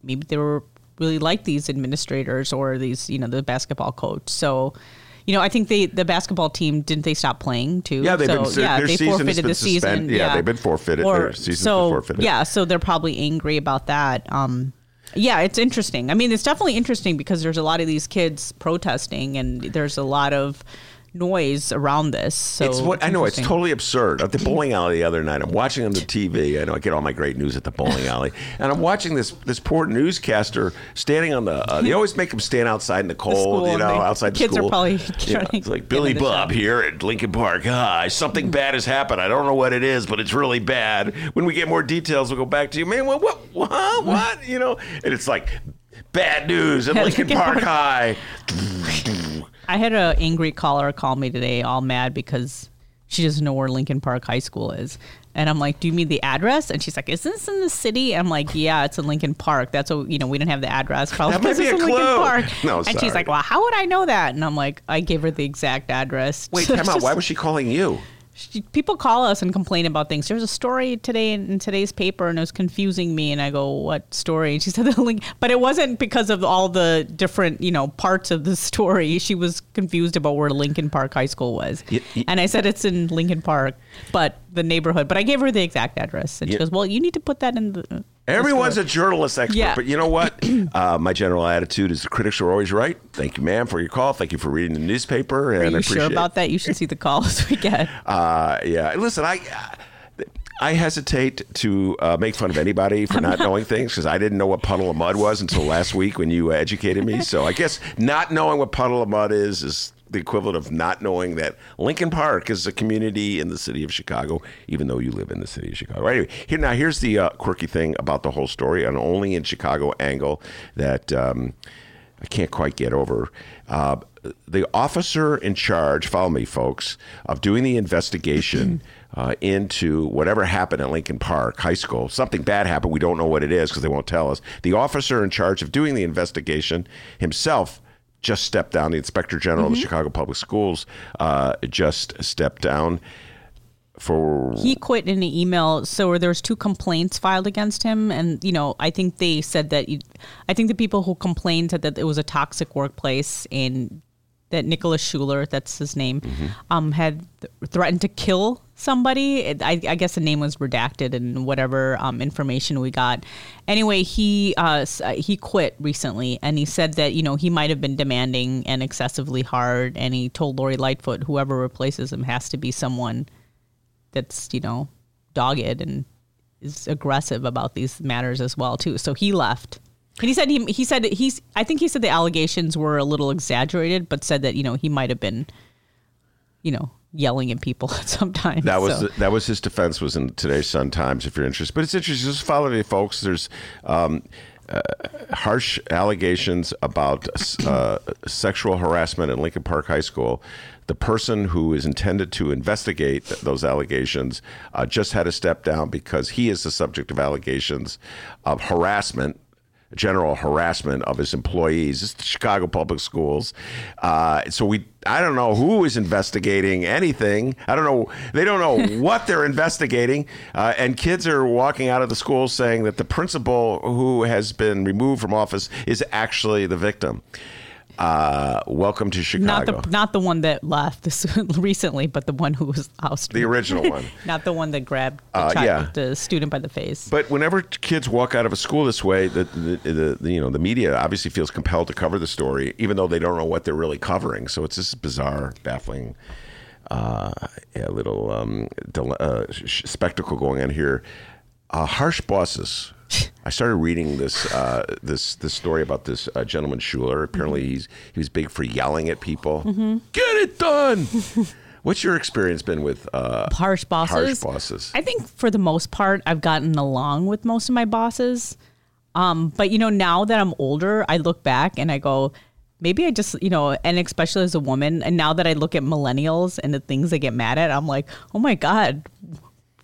maybe they were really like these administrators or these, the basketball coach. So, I think the basketball team, didn't they stop playing too? Yeah, they forfeited the season. Yeah, they've been forfeited. Their season's been forfeited. Yeah, so they're probably angry about that. Yeah, it's interesting. I mean, it's definitely interesting because there's a lot of these kids protesting and there's a lot of noise around this. So it's totally absurd. At the bowling alley the other night, I'm watching on the TV. I know I get all my great news at the bowling alley. And I'm watching this poor newscaster standing on the, they always make him stand outside in the cold, outside the school. Kids are probably it's like Billy Bob here at Lincoln Park. Something bad has happened. I don't know what it is, but it's really bad. When we get more details, we'll go back to you. Man, what? And it's like bad news at Lincoln Park High. I had an angry caller call me today, all mad because she doesn't know where Lincoln Park High School is. And I'm like, do you mean the address? And she's like, is this in the city? I'm like, yeah, it's in Lincoln Park. That's what, we don't have the address. Probably that might be a clue. Lincoln Park. No, sorry. And she's like, well, how would I know that? And I'm like, I gave her the exact address. Wait, time out. Why was she calling you? People call us and complain about things. There was a story today in today's paper, and it was confusing me. And I go, "What story?" And she said the link, but it wasn't because of all the different, parts of the story. She was confused about where Lincoln Park High School was, and I said it's in Lincoln Park, but the neighborhood. But I gave her the exact address, and she goes, "Well, you need to put that in the." Everyone's a journalist expert, but you know what? My general attitude is the critics are always right. Thank you, ma'am, for your call. Thank you for reading the newspaper. And I appreciate sure about that? You should see the calls we get. Yeah. Listen, I hesitate to make fun of anybody for not knowing things because I didn't know what Puddle of Mud was until last week when you educated me. So I guess not knowing what Puddle of Mud is the equivalent of not knowing that Lincoln Park is a community in the city of Chicago, even though you live in the city of Chicago. Anyway, here's the quirky thing about the whole story, an only in Chicago angle that I can't quite get over. The officer in charge, follow me, folks, of doing the investigation into whatever happened at Lincoln Park High School. Something bad happened. We don't know what it is because they won't tell us. The officer in charge of doing the investigation himself just stepped down. The Inspector General of the Chicago Public Schools just stepped down. He quit in an email. So there was two complaints filed against him. And, you know, I think they said that I think the people who complained said that it was a toxic workplace and that Nicholas Schuler, that's his name, had threatened to kill somebody. I guess the name was redacted and whatever information we got. Anyway, he quit recently, and he said that, you know, he might have been demanding and excessively hard. And he told Lori Lightfoot, whoever replaces him has to be someone that's, you know, dogged and is aggressive about these matters as well, too. So he left. And he said I think he said the allegations were a little exaggerated, but said that, you know, he might have been, you know, yelling at people at some time. That was his defense, was in today's Sun-Times, if you're interested. But it's interesting. Just follow me, folks. There's harsh allegations about sexual harassment at Lincoln Park High School. The person who is intended to investigate those allegations just had to step down because he is the subject of allegations of harassment, general harassment of his employees. It's the Chicago Public Schools. I don't know who is investigating anything. I don't know. They don't know what they're investigating. And kids are walking out of the school saying that the principal who has been removed from office is actually the victim. Welcome to Chicago. Not the one that left this recently, but the one who was ousted. The original one. Not the one that grabbed the child, the student by the face. But whenever kids walk out of a school this way, the media obviously feels compelled to cover the story, even though they don't know what they're really covering. So it's this bizarre, baffling spectacle going on here. Harsh bosses. I started reading this story about this gentleman Schuler. Apparently, he was big for yelling at people. Get it done. What's your experience been with harsh bosses? I think for the most part, I've gotten along with most of my bosses. But you know, now that I'm older, I look back and I go, maybe I just, you know, and especially as a woman, and now that I look at millennials and the things they get mad at, I'm like, oh my God.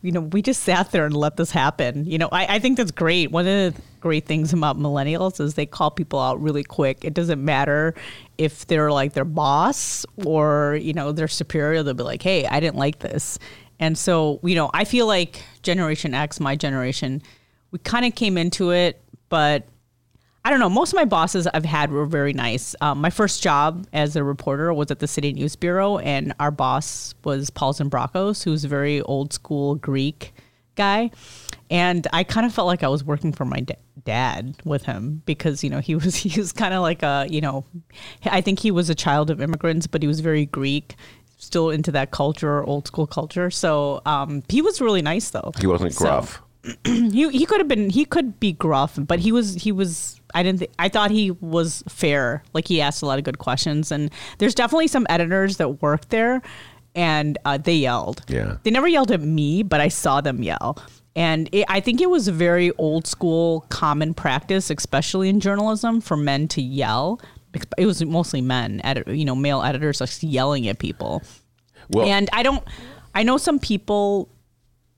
You know, we just sat there and let this happen. You know, I think that's great. One of the great things about millennials is they call people out really quick. It doesn't matter if they're like their boss or, you know, their superior. They'll be like, hey, I didn't like this. And so, you know, I feel like Generation X, my generation, we kind of came into it, but I don't know. Most of my bosses I've had were very nice. My first job as a reporter was at the City News Bureau, and our boss was Paul Zambrakos, who's a very old school Greek guy. And I kind of felt like I was working for my dad with him because, you know, he was kind of like a, you know, I think he was a child of immigrants, but he was very Greek, still into that culture, old school culture. So he was really nice, though. He wasn't gruff. He could have been, he could be gruff, but he was, I thought he was fair. Like, he asked a lot of good questions, and there's definitely some editors that worked there and they yelled. Yeah. They never yelled at me, but I saw them yell. And I think it was a very old school common practice, especially in journalism, for men to yell. It was mostly men, you know, male editors like yelling at people. Well, and I know some people,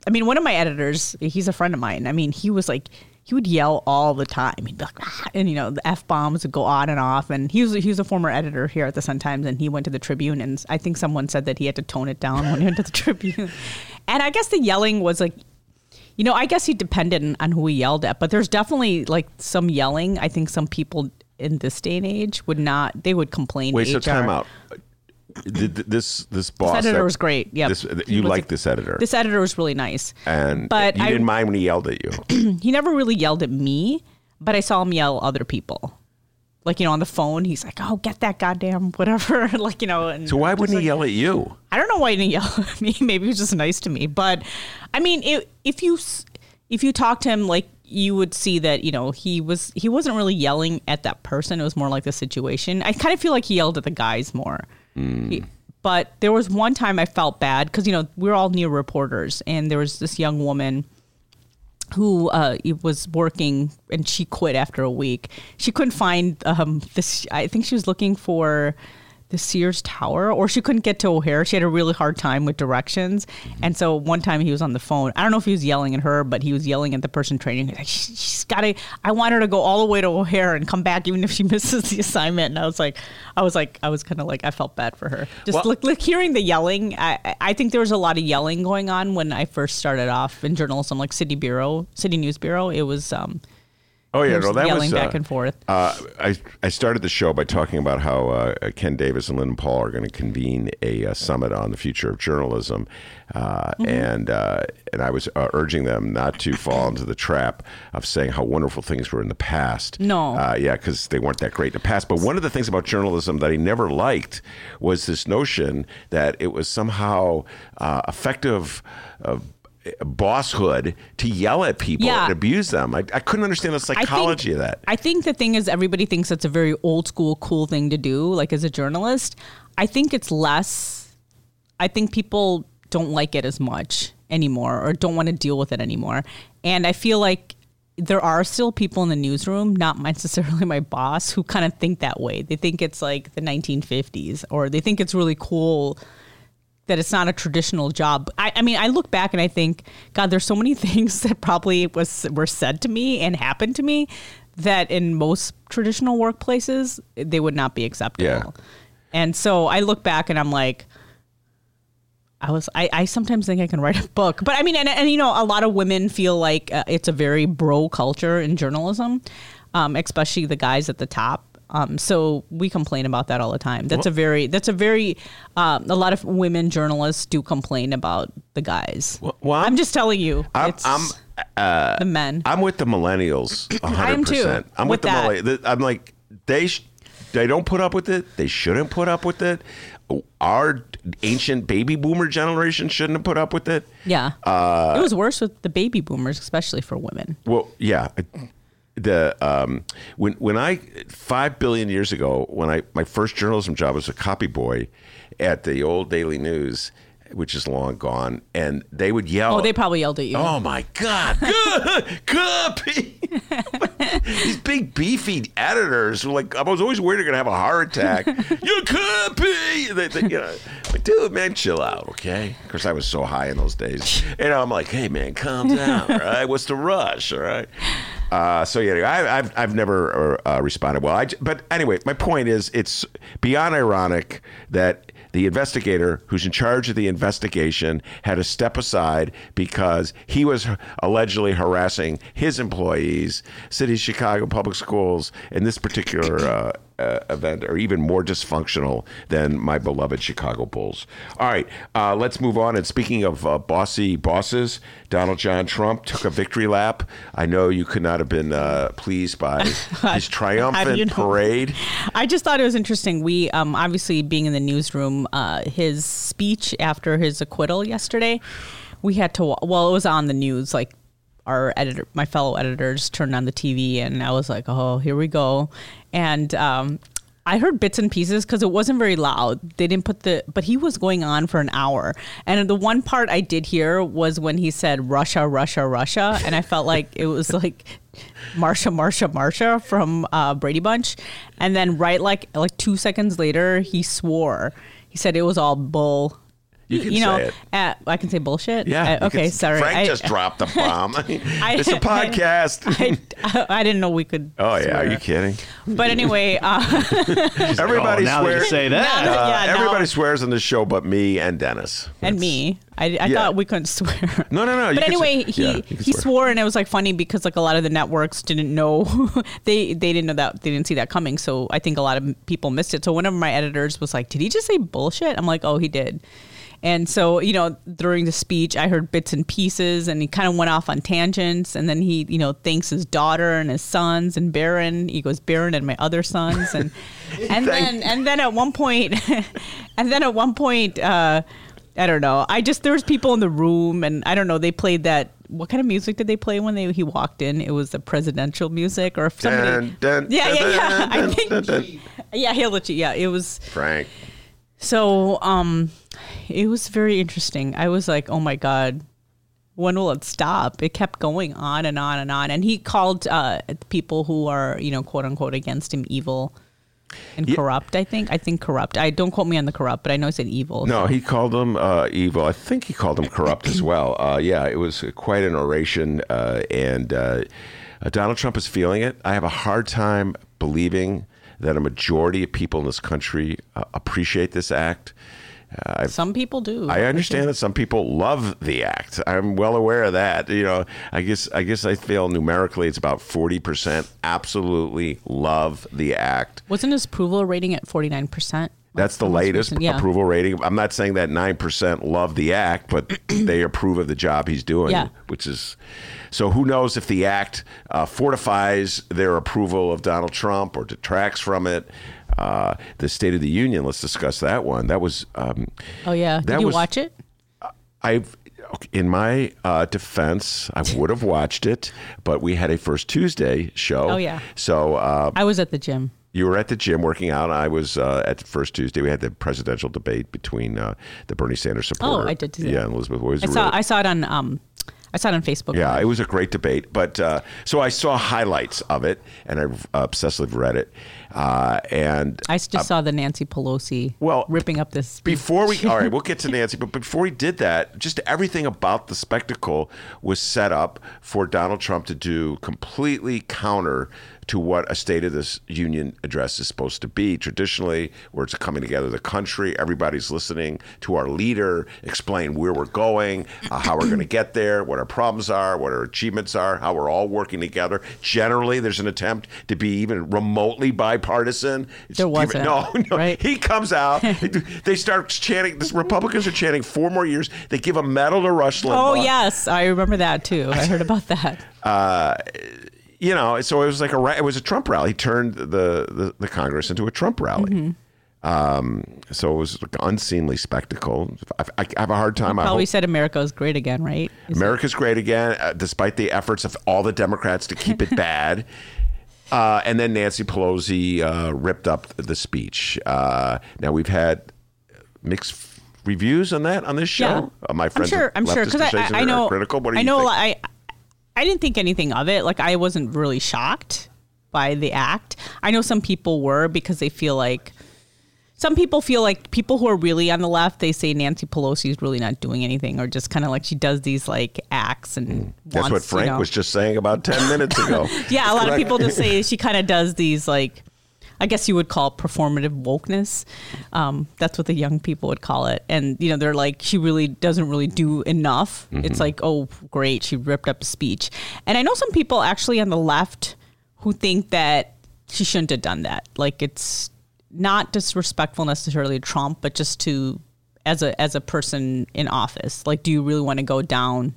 I mean, one of my editors, he's a friend of mine. I mean, he was like, he would yell all the time. He'd be like, ah, and, you know, the F-bombs would go on and off. And he was a former editor here at the Sun-Times, and he went to the Tribune. And I think someone said that he had to tone it down when he went to the Tribune. And I guess the yelling was like, you know, I guess he depended on who he yelled at. But there's definitely like some yelling. I think some people in this day and age would not, they would complain. Wait, so time out. This boss, this editor was great. Yeah, you like this editor. This editor was really nice, and but you didn't mind when he yelled at you. He never really yelled at me, but I saw him yell at other people. Like, you know, on the phone, he's like, "Oh, get that goddamn whatever!" Like, you know. And so why wouldn't he yell at you? I don't know why he didn't yell at me. Maybe he was just nice to me. But I mean, if you talk to him, like, you would see that, you know, he wasn't really yelling at that person. It was more like the situation. I kind of feel like he yelled at the guys more. But there was one time I felt bad because, you know, we're all new reporters, and there was this young woman who was working, and she quit after a week. She couldn't find this. I think she was looking for the Sears Tower, or she couldn't get to O'Hare. She had a really hard time with directions. Mm-hmm. And so one time he was on the phone. I don't know if he was yelling at her, but he was yelling at the person training. Like, she's got to, I want her to go all the way to O'Hare and come back even if she misses the assignment. And I was kind of like, I felt bad for her. Just like hearing the yelling. I think there was a lot of yelling going on when I first started off in journalism, like City News Bureau. It was, oh yeah, no, that yelling was back and forth. I started the show by talking about how Ken Davis and Linda Paul are going to convene a summit on the future of journalism, mm-hmm. And I was urging them not to fall into the trap of saying how wonderful things were in the past. No, yeah, because they weren't that great in the past. But one of the things about journalism that I never liked was this notion that it was somehow effective. Bosshood to yell at people and abuse them. I couldn't understand the psychology of that. I think the thing is everybody thinks that's a very old school, cool thing to do, like as a journalist. I think it's less, I think people don't like it as much anymore or don't want to deal with it anymore. And I feel like there are still people in the newsroom, not necessarily my boss, who kind of think that way. They think it's like the 1950s, or they think it's really cool that it's not a traditional job. I mean, I look back and I think, God, there's so many things that probably were said to me and happened to me that in most traditional workplaces, they would not be acceptable. Yeah. And so I look back and I'm like, I sometimes think I can write a book. But I mean, and you know, a lot of women feel like it's a very bro culture in journalism, especially the guys at the top. So we complain about that all the time. A lot of women journalists do complain about the guys. Well, I'm just telling you, the men. I'm with the millennials 100%. I am too. I'm with the millennials. I'm like, they don't put up with it. They shouldn't put up with it. Our ancient baby boomer generation shouldn't have put up with it. Yeah. It was worse with the baby boomers, especially for women. Well, yeah. When I 5 billion years ago, my first journalism job was a copy boy at the old Daily News, which is long gone, and they would yell. Oh, they probably yelled at you. Oh my God, good copy! These big beefy editors were like, I was always worried they're gonna have a heart attack. You copy! But dude, man, chill out, okay? Of course, I was so high in those days, and I'm like, hey man, calm down, all right? What's the rush, all right? So yeah, I've never responded well. But anyway, my point is, it's beyond ironic that the investigator who's in charge of the investigation had to step aside because he was allegedly harassing his employees, City Chicago Public Schools, in this particular event are even more dysfunctional than my beloved Chicago Bulls. All right, let's move on. And speaking of bossy bosses, Donald John Trump took a victory lap. I know you could not have been pleased by his triumphant parade. I just thought it was interesting. We obviously, being in the newsroom, his speech after his acquittal yesterday, we had to. Well, it was on the news. Like, our editor, my fellow editors, turned on the TV, and I was like, oh, here we go. And I heard bits and pieces because it wasn't very loud. They didn't put but he was going on for an hour. And the one part I did hear was when he said, Russia, Russia, Russia. And I felt like it was like Marsha, Marsha, Marsha from Brady Bunch. And then like 2 seconds later, he swore. He said it was all bull. You can say it. I can say bullshit? Yeah. Okay, sorry. Frank just dropped the bomb. It's a podcast. I didn't know we could swear. Are you kidding? But anyway. Everybody swears. You say that. Everybody swears on the show but me and Dennis. And me. I thought we couldn't swear. No. But anyway, he swore, and it was like funny because like a lot of the networks didn't know they didn't know that, they didn't see that coming. So I think a lot of people missed it. So one of my editors was like, "Did he just say bullshit?" I'm like, "Oh, he did." And so, you know, during the speech, I heard bits and pieces, and he kind of went off on tangents. And then he, you know, thanks his daughter and his sons and Barron. He goes, Barron and my other sons, and then at one point. I don't know. There was people in the room, and I don't know. They played that. What kind of music did they play when he walked in? It was the presidential music, or if somebody. Hillary. Yeah, it was Frank. So, it was very interesting. I was like, oh my God, when will it stop? It kept going on and on and on. And he called people who are, you know, quote unquote against him evil and corrupt, I think. I think corrupt. I don't quote me on the corrupt, but I know he said evil. No, he called them evil. I think he called them corrupt as well. Yeah, it was quite an oration. Donald Trump is feeling it. I have a hard time believing that a majority of people in this country appreciate this act. Some people do. I understand that some people love the act. I'm well aware of that. You know, I guess I feel numerically it's about 40% absolutely love the act. Wasn't his approval rating at 49%? That's the latest approval rating. I'm not saying that 9% love the act, but they approve of the job he's doing, which is, so who knows if the act fortifies their approval of Donald Trump or detracts from it. The State of the Union, let's discuss that one. That was... Did you watch it? In my defense, I would have watched it, but we had a First Tuesday show. Oh, yeah. So... I was at the gym. You were at the gym working out. I was at First Tuesday. We had the presidential debate between the Bernie Sanders supporter. Oh, I did too. Yeah, and Elizabeth. I saw it on Facebook. Yeah, it was a great debate. But so I saw highlights of it, and I obsessively read it. And I just saw the Nancy Pelosi ripping up this speech. All right, we'll get to Nancy. But before we did that, just everything about the spectacle was set up for Donald Trump to do completely counter to what a State of the Union address is supposed to be traditionally, where it's coming together the country, everybody's listening to our leader explain where we're going, how we're going to get there, what our problems are, what our achievements are, how we're all working together. Generally, there's an attempt to be even remotely bipartisan. There wasn't. No. Right? He comes out. They start chanting. The Republicans are chanting 4 more years. They give a medal to Rush Limbaugh. Oh, yes. I remember that, too. I heard about that. You know, so it was like it was a Trump rally. He turned the Congress into a Trump rally. Mm-hmm. So it was like an unseemly spectacle. I have a hard time. He probably said America is great again, right? America's great again, despite the efforts of all the Democrats to keep it bad. And then Nancy Pelosi ripped up the speech. Now we've had mixed reviews on that on this show. Yeah. My friends, I'm sure, because I know critical. What do you think? I didn't think anything of it. Like, I wasn't really shocked by the act. I know some people were, because they feel like people who are really on the left, they say Nancy Pelosi is really not doing anything, or just kind of like she does these like acts. And that's what Frank was just saying about 10 minutes ago. Yeah. A lot of people just say she kind of does these, like, I guess you would call performative wokeness. That's what the young people would call it. And, you know, they're like, she really doesn't really do enough. Mm-hmm. It's like, oh, great, she ripped up a speech. And I know some people actually on the left who think that she shouldn't have done that. Like, it's not disrespectful necessarily to Trump, but just to, as a person in office, like, do you really want to go down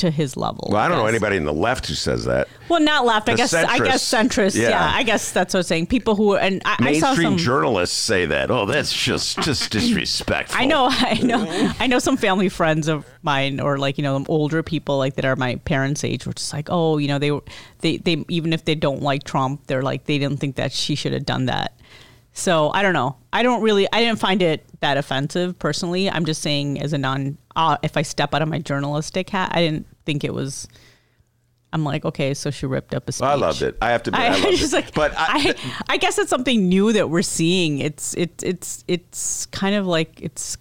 to his level? Well, I don't know anybody in the left who says that. Well, not left. I guess centrist. Yeah, I guess that's what I'm saying. People who mainstream journalists say that. Oh, that's just disrespectful. I know. Some family friends of mine, or like, you know, older people like that are my parents' age, were just like, oh, you know, they even if they don't like Trump, they're like, they didn't think that she should have done that. So I don't know. I didn't find it that offensive personally. I'm just saying, as a if I step out of my journalistic hat, I didn't think it was. I'm like, okay, so she ripped up a speech. Well, I loved it. I have to admit, I loved it. Like, but I guess it's something new that we're seeing. It's kind of like it's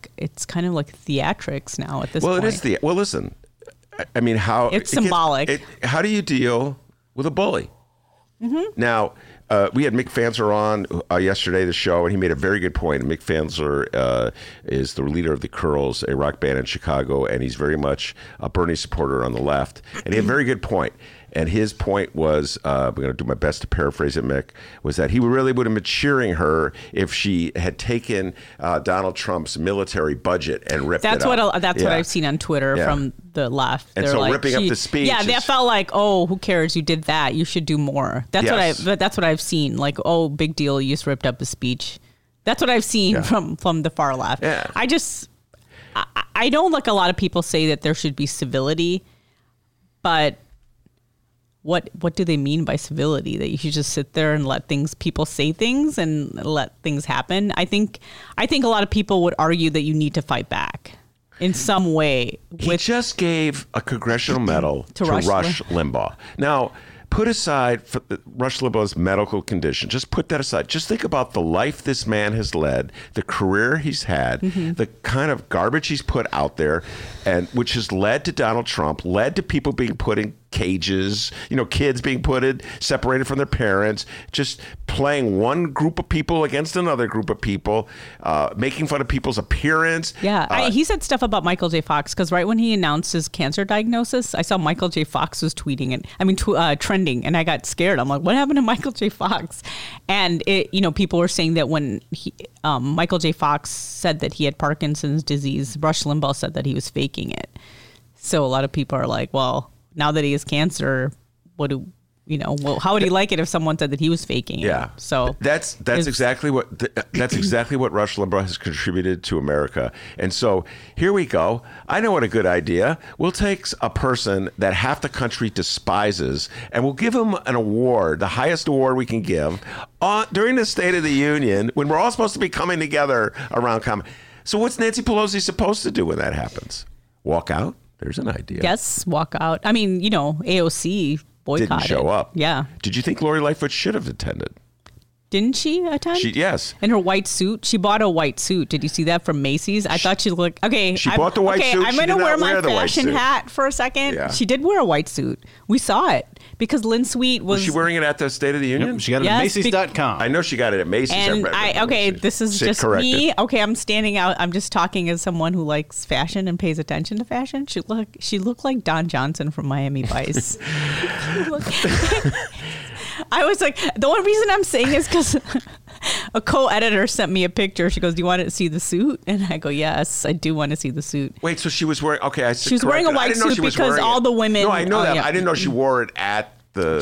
kind of like theatrics now at this point. Well, it is listen. I mean, how it's symbolic. How do you deal with a bully? Mm-hmm. Now. We had Mick Fanzler on yesterday, the show, and he made a very good point. Mick Fanzler is the leader of The Curls, a rock band in Chicago, and he's very much a Bernie supporter on the left. And he had a very good point. And his point was, I'm going to do my best to paraphrase it, Mick, was that he really would have been cheering her if she had taken Donald Trump's military budget and ripped it up. That's what I've seen on Twitter from the left. And so like, ripping up the speech. Yeah, they felt like, oh, who cares? You did that. You should do more. That's what I've seen. Like, oh, big deal. You just ripped up a speech. That's what I've seen from the far left. Yeah. I know, like, a lot of people say that there should be civility, but... What do they mean by civility? That you should just sit there and let people say things and let things happen? I think a lot of people would argue that you need to fight back. in some way. He just gave a congressional medal to Rush Limbaugh. Now, put aside for Rush Limbaugh's medical condition. Just put that aside. Just think about the life this man has led, the career he's had, the kind of garbage he's put out there, and which has led to Donald Trump, led to people being put in cages, you know, kids being put in, separated from their parents, just playing one group of people against another group of people, making fun of people's appearance. Yeah, he said stuff about Michael J. Fox, because right when he announced his cancer diagnosis, I saw Michael J. Fox was tweeting it. I mean, trending, and I got scared. I'm like, what happened to Michael J. Fox? And, people were saying that when Michael J. Fox said that he had Parkinson's disease, Rush Limbaugh said that he was faking it. So a lot of people are like, well, now that he has cancer, how would he like it if someone said that he was faking it? Yeah. So that's exactly what Rush Limbaugh has contributed to America. And so here we go. I know what a good idea. We'll take a person that half the country despises and we'll give him an award, the highest award we can give during the State of the Union when we're all supposed to be coming together around common. So what's Nancy Pelosi supposed to do when that happens? Walk out? There's an idea. Yes, walk out. I mean, AOC boycotted. Didn't show up. Yeah. Did you think Lori Lightfoot should have attended? Didn't she attend? Yes. In her white suit. She bought a white suit. Did you see that from Macy's? I thought she looked... Okay. She bought the white suit. I'm going to wear my fashion hat for a second. Yeah. She did wear a white suit. We saw it. Because Lynn Sweet was... Was she wearing it at the State of the Union? Yep, she got it at Macy's.com. I know she got it at Macy's. And this is just me. Okay, I'm standing out. I'm just talking as someone who likes fashion and pays attention to fashion. She looked like Don Johnson from Miami Vice. I was like, the only reason I'm saying is because a co-editor sent me a picture. She goes, "Do you want to see the suit?" And I go, "Yes, I do want to see the suit." Wait, so she was wearing? Okay, she was wearing a white suit because all the women. No, I know that. Yeah. I didn't know she wore it at the.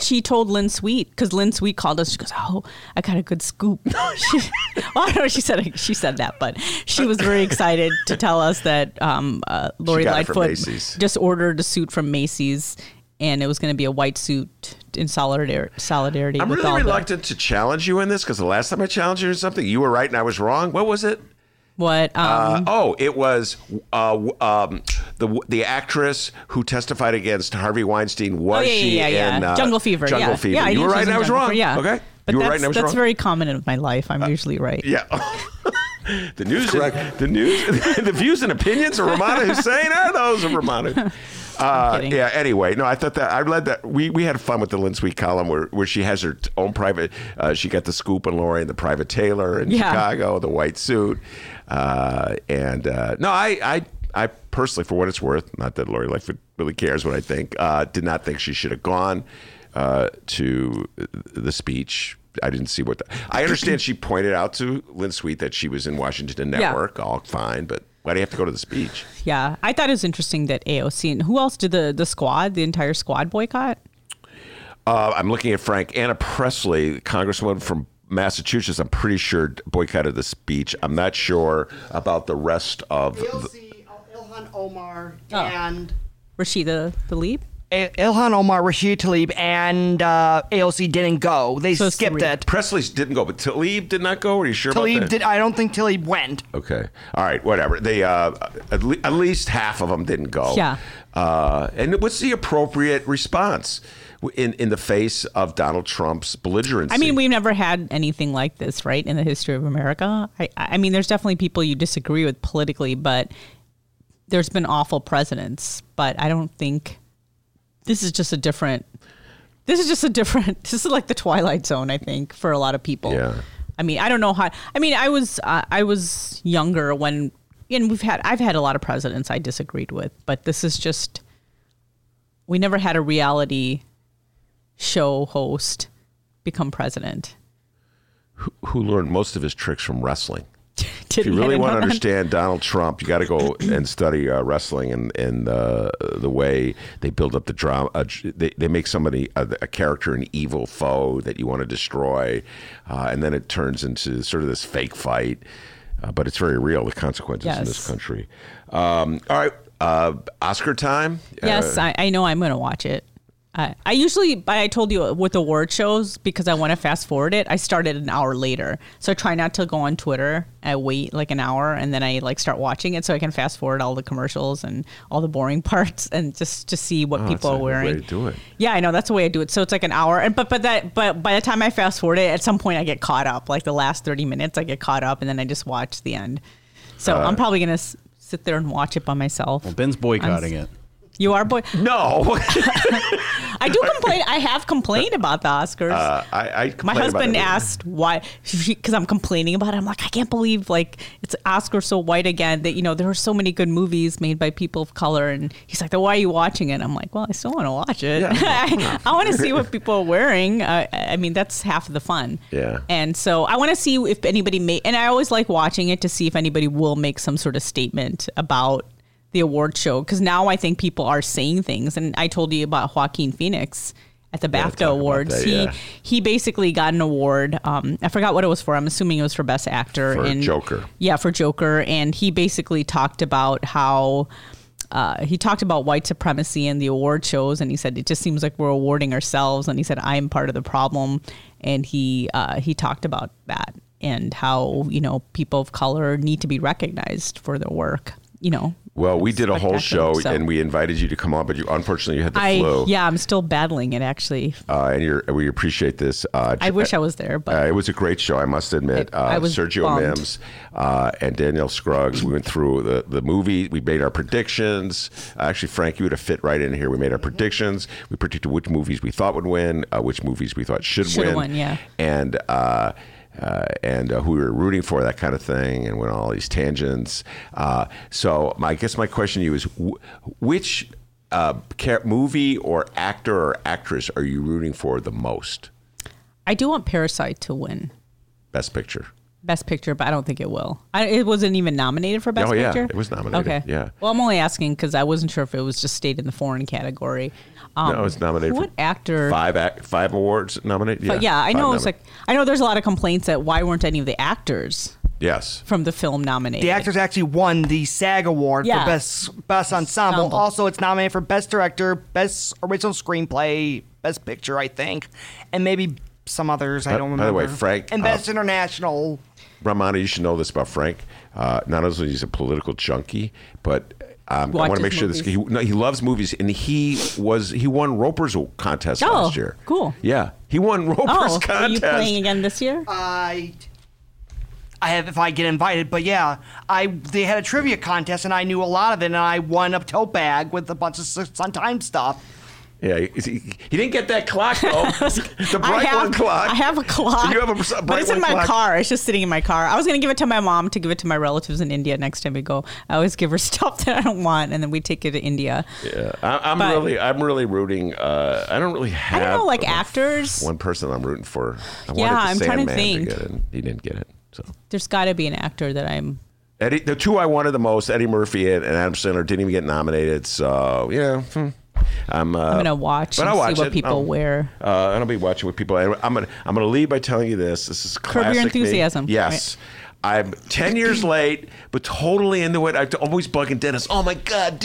She told Lynn Sweet because Lynn Sweet called us. She goes, "Oh, I got a good scoop." I don't know. She said that, but she was very excited to tell us that Lori Lightfoot just ordered a suit from Macy's. And it was going to be a white suit in solidarity. I'm really reluctant to challenge you in this because the last time I challenged you in something, you were right and I was wrong. What was it? What? It was the actress who testified against Harvey Weinstein. Was in Jungle Fever? Jungle Fever. Yeah, you were right and I was wrong. Yeah. Okay. But you were right and I was wrong. That's very common in my life. I'm usually right. Yeah. The views and opinions of Rummana Hussain are those of Rummana. Anyway, no, I thought that I read that we had fun with the Lynn Sweet column where she has her own private. She got the scoop on Lori and the private Taylor in Chicago, the white suit. I personally, for what it's worth, not that Lori Lightfoot really cares what I think, did not think she should have gone to the speech. I didn't see I understand she pointed out to Lynn Sweet that she was in Washington Network. Yeah. All fine, but why do you have to go to the speech? Yeah, I thought it was interesting that AOC and who else did the entire squad boycott? I'm looking at Frank. Anna Presley, Congresswoman from Massachusetts, I'm pretty sure boycotted the speech. I'm not sure about the rest of AOC, Ilhan Omar, and Rashida Tlaib. Ilhan Omar, Rashida Tlaib, and AOC didn't go. They skipped it. Presley didn't go, but Tlaib did not go? Are you sure about that? I don't think Tlaib went. Okay. All right, whatever. They at least half of them didn't go. Yeah. And what's the appropriate response in the face of Donald Trump's belligerency? I mean, we've never had anything like this, right, in the history of America. I mean, there's definitely people you disagree with politically, but there's been awful presidents. But I don't think... This is like the Twilight Zone, I think, for a lot of people. Yeah. I mean, I don't know how. I mean, I was younger when, and I've had a lot of presidents I disagreed with, but this is just, we never had a reality show host become president. Who learned most of his tricks from wrestling. If you really want to understand Donald Trump, you got to go and study wrestling and the way they build up the drama. They make somebody a character, an evil foe that you want to destroy, and then it turns into sort of this fake fight. But it's very real, the consequences in this country. All right, Oscar time. Yes, I know I'm going to watch it. I usually, I told you with award shows, because I want to fast forward it, I started an hour later. So I try not to go on Twitter. I wait like an hour and then I like start watching it so I can fast forward all the commercials and all the boring parts and just to see what people are wearing. That's the way to do it. Yeah, I know. That's the way I do it. So it's like an hour. And but by the time I fast forward it, at some point I get caught up. Like the last 30 minutes, I get caught up and then I just watch the end. So I'm probably going to sit there and watch it by myself. Well, Ben's boycotting it. You are boy. No. I do complain. I have complained about the Oscars. My husband asked why, because I'm complaining about it. I'm like, I can't believe like it's Oscar so white again that, you know, there are so many good movies made by people of color. And he's like, then why are you watching it? I'm like, well, I still want to watch it. Yeah. I want to see what people are wearing. I mean, that's half of the fun. Yeah. And so I want to see if anybody and I always like watching it to see if anybody will make some sort of statement about the award show, because now I think people are saying things. And I told you about Joaquin Phoenix at the BAFTA Awards. He basically got an award. I forgot what it was for. I'm assuming it was for Best Actor. For Joker. Yeah, for Joker. And he basically talked about how he talked about white supremacy and the award shows. And he said, it just seems like we're awarding ourselves. And he said, I am part of the problem. And he talked about that and how, you know, people of color need to be recognized for their work, you know. Well, we did a whole show and we invited you to come on, but you unfortunately you had the flu. Yeah, I'm still battling it actually. And we appreciate this. I wish I was there, but it was a great show. I must admit, I was Sergio bummed. Mims and Danielle Scruggs. We went through the movie. We made our predictions. Actually, Frank, you would have fit right in here. We made our predictions. We predicted which movies we thought would win, which movies we thought should win. Yeah. And who we were rooting for, that kind of thing, and went on all these tangents. So I guess my question to you is, which movie or actor or actress are you rooting for the most? I do want Parasite to win. Best Picture, but I don't think it will. It wasn't even nominated for Best Picture? Oh, yeah, it was nominated, okay. Yeah. Well, I'm only asking because I wasn't sure if it was just stayed in the foreign category. No, it's nominated for actor? Five awards nominated? Yeah, I know. It's like, I know there's a lot of complaints that why weren't any of the actors from the film nominated. The actors actually won the SAG Award for Best Ensemble. Also, it's nominated for Best Director, Best Original Screenplay, Best Picture, I think, and maybe some others. I don't remember. By the way, Frank. And Best International. Rummana, you should know this about Frank. Not only is he a political junkie, but I want to make sure this. He loves movies, and he won Roper's contest last year. Oh, cool! Yeah, he won Roper's contest. Are you playing again this year? I have if I get invited, but yeah, they had a trivia contest, and I knew a lot of it, and I won a tote bag with a bunch of Sun-Times stuff. Yeah, he didn't get that clock though. The one clock. I have a clock. You have a but it's in my car. It's just sitting in my car. I was gonna give it to my mom to give it to my relatives in India next time we go. I always give her stuff that I don't want, and then we take it to India. Yeah, I'm really rooting. I don't really have. I don't know, like actors. One person I'm rooting for. I'm trying to think. He didn't get it. So there's got to be an actor that I'm. Eddie, the two I wanted the most, Eddie Murphy and Adam Sandler, didn't even get nominated. So yeah. I'm gonna watch and see what people wear. I'll be watching what people. I'm gonna leave by telling you this. This is classic. Curb Your Enthusiasm. Me. Yes, right. I'm 10 years late, but totally into it. I'm always bugging Dennis. Oh my God,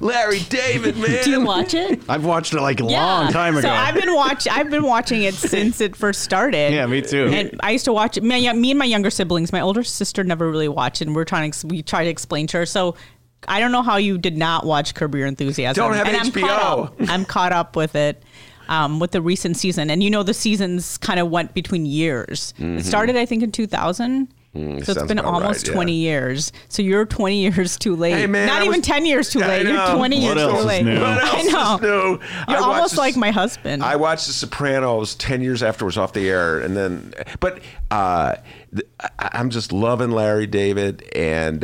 Larry David, man. Do you watch it? I've watched it like a long time ago. So I've been watching it since it first started. Yeah, me too. And I used to watch it. Me and my younger siblings. My older sister never really watched it, and we try to explain to her. So. I don't know how you did not watch Curb Your Enthusiasm. Don't have and HBO. I'm caught up with it, with the recent season. And you know, the seasons kind of went between years. Mm-hmm. It started, I think, in 2000. So it's been almost 20 years. So you're 20 years too late. Hey, man, not even 10 years too late. You're 20 years too late. What else is new? You're almost like my husband. I watched The Sopranos 10 years after it was off the air. And then, but I'm just loving Larry David. And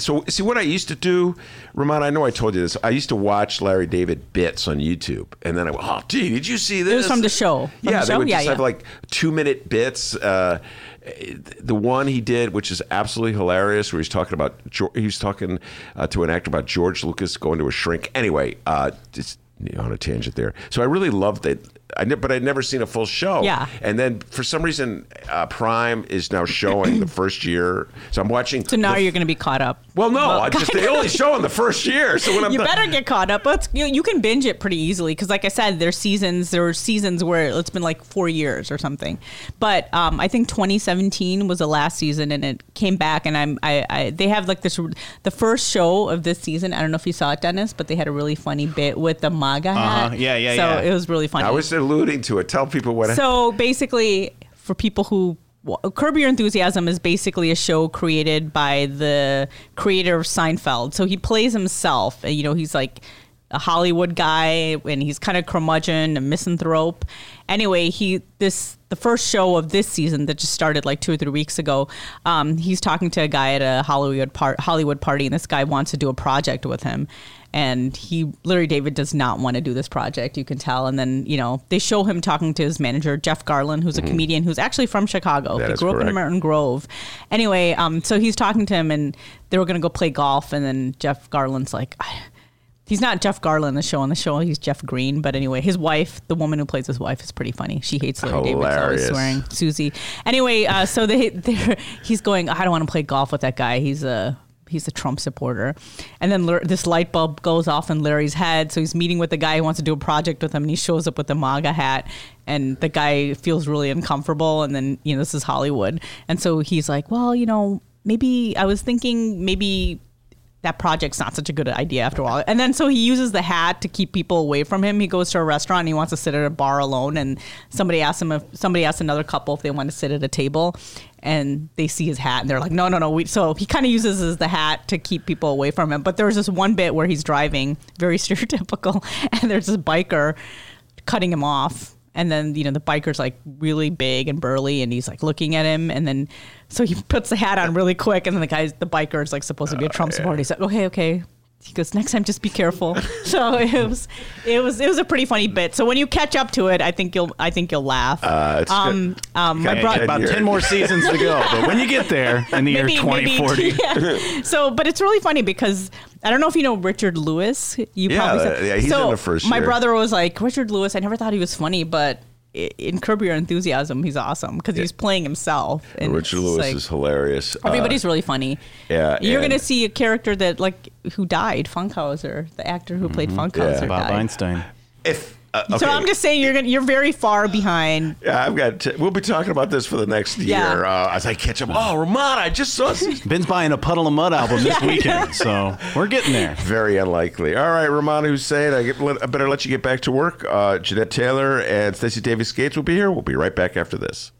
so, see what I used to do, Rummana, I know I told you this. I used to watch Larry David bits on YouTube. And then I went, oh, gee, did you see this? It was from the show. They would just have like 2-minute bits. The one he did, which is absolutely hilarious, where he was talking to an actor about George Lucas going to a shrink. Anyway, just on a tangent there. So I really loved it. But I'd never seen a full show. Yeah. And then for some reason, Prime is now showing the first year. So I'm watching. So now you're going to be caught up. Well, no, well, they only show in the first year. So when better get caught up. You can binge it pretty easily because, like I said, there were seasons where it's been like 4 years or something. But I think 2017 was the last season, and it came back. And they have like this, the first show of this season. I don't know if you saw it, Dennis, but they had a really funny bit with the MAGA hat. So it was really funny. I was alluding to it. Tell people what. So basically, for people who. Well, Curb Your Enthusiasm is basically a show created by the creator of Seinfeld. So he plays himself. You know, he's like a Hollywood guy, and he's kind of curmudgeon, a misanthrope. Anyway, the first show of this season that just started like 2 or 3 weeks ago, he's talking to a guy at a Hollywood party, and this guy wants to do a project with him. And Larry David does not want to do this project, you can tell. And then, you know, they show him talking to his manager, Jeff Garland, who's a comedian who's actually from Chicago. He grew up in Merton Grove. Anyway, so he's talking to him, and they were going to go play golf. And then Jeff Garland's like, he's not Jeff Garland on the show, he's Jeff Green. But anyway, his wife, the woman who plays his wife, is pretty funny. She hates Larry David. She's always swearing, Susie. Anyway, so he's going, I don't want to play golf with that guy. He's a Trump supporter. And then this light bulb goes off in Larry's head. So he's meeting with the guy who wants to do a project with him, and he shows up with a MAGA hat, and the guy feels really uncomfortable. And then, you know, this is Hollywood. And so he's like, well, you know, maybe that project's not such a good idea after all. And then so he uses the hat to keep people away from him. He goes to a restaurant, and he wants to sit at a bar alone. And somebody asks another couple if they want to sit at a table. And they see his hat, and they're like, no. So he kind of uses the hat to keep people away from him. But there was this one bit where he's driving, very stereotypical, and there's this biker cutting him off. And then, you know, the biker's like really big and burly, and he's like looking at him. And then so he puts the hat on really quick. And then the biker is like supposed to be a Trump supporter. He's like, okay. He goes, next time, just be careful. So it was a pretty funny bit. So when you catch up to it, I think you'll laugh. I brought about 10 more seasons to go, but when you get there in the year 2040. Yeah. So, but it's really funny because I don't know if you know Richard Lewis. He's in the first year. My brother was like, Richard Lewis, I never thought he was funny, but in Curb Your Enthusiasm, he's awesome because he's playing himself. And Richard Lewis is hilarious. Everybody's really funny. Yeah, you're going to see a character that who died, Funkhauser, the actor who played Funkhauser. Yeah, Bob died. Einstein. So I'm just saying you're very far behind. Yeah, we'll be talking about this for the next year as I catch up. Oh, Rummana, I just saw. Ben's buying a Puddle of Mud album this weekend, so we're getting there. Very unlikely. All right, Rummana Hussain, I better let you get back to work. Jeanette Taylor and Stacey Davis Gates will be here. We'll be right back after this.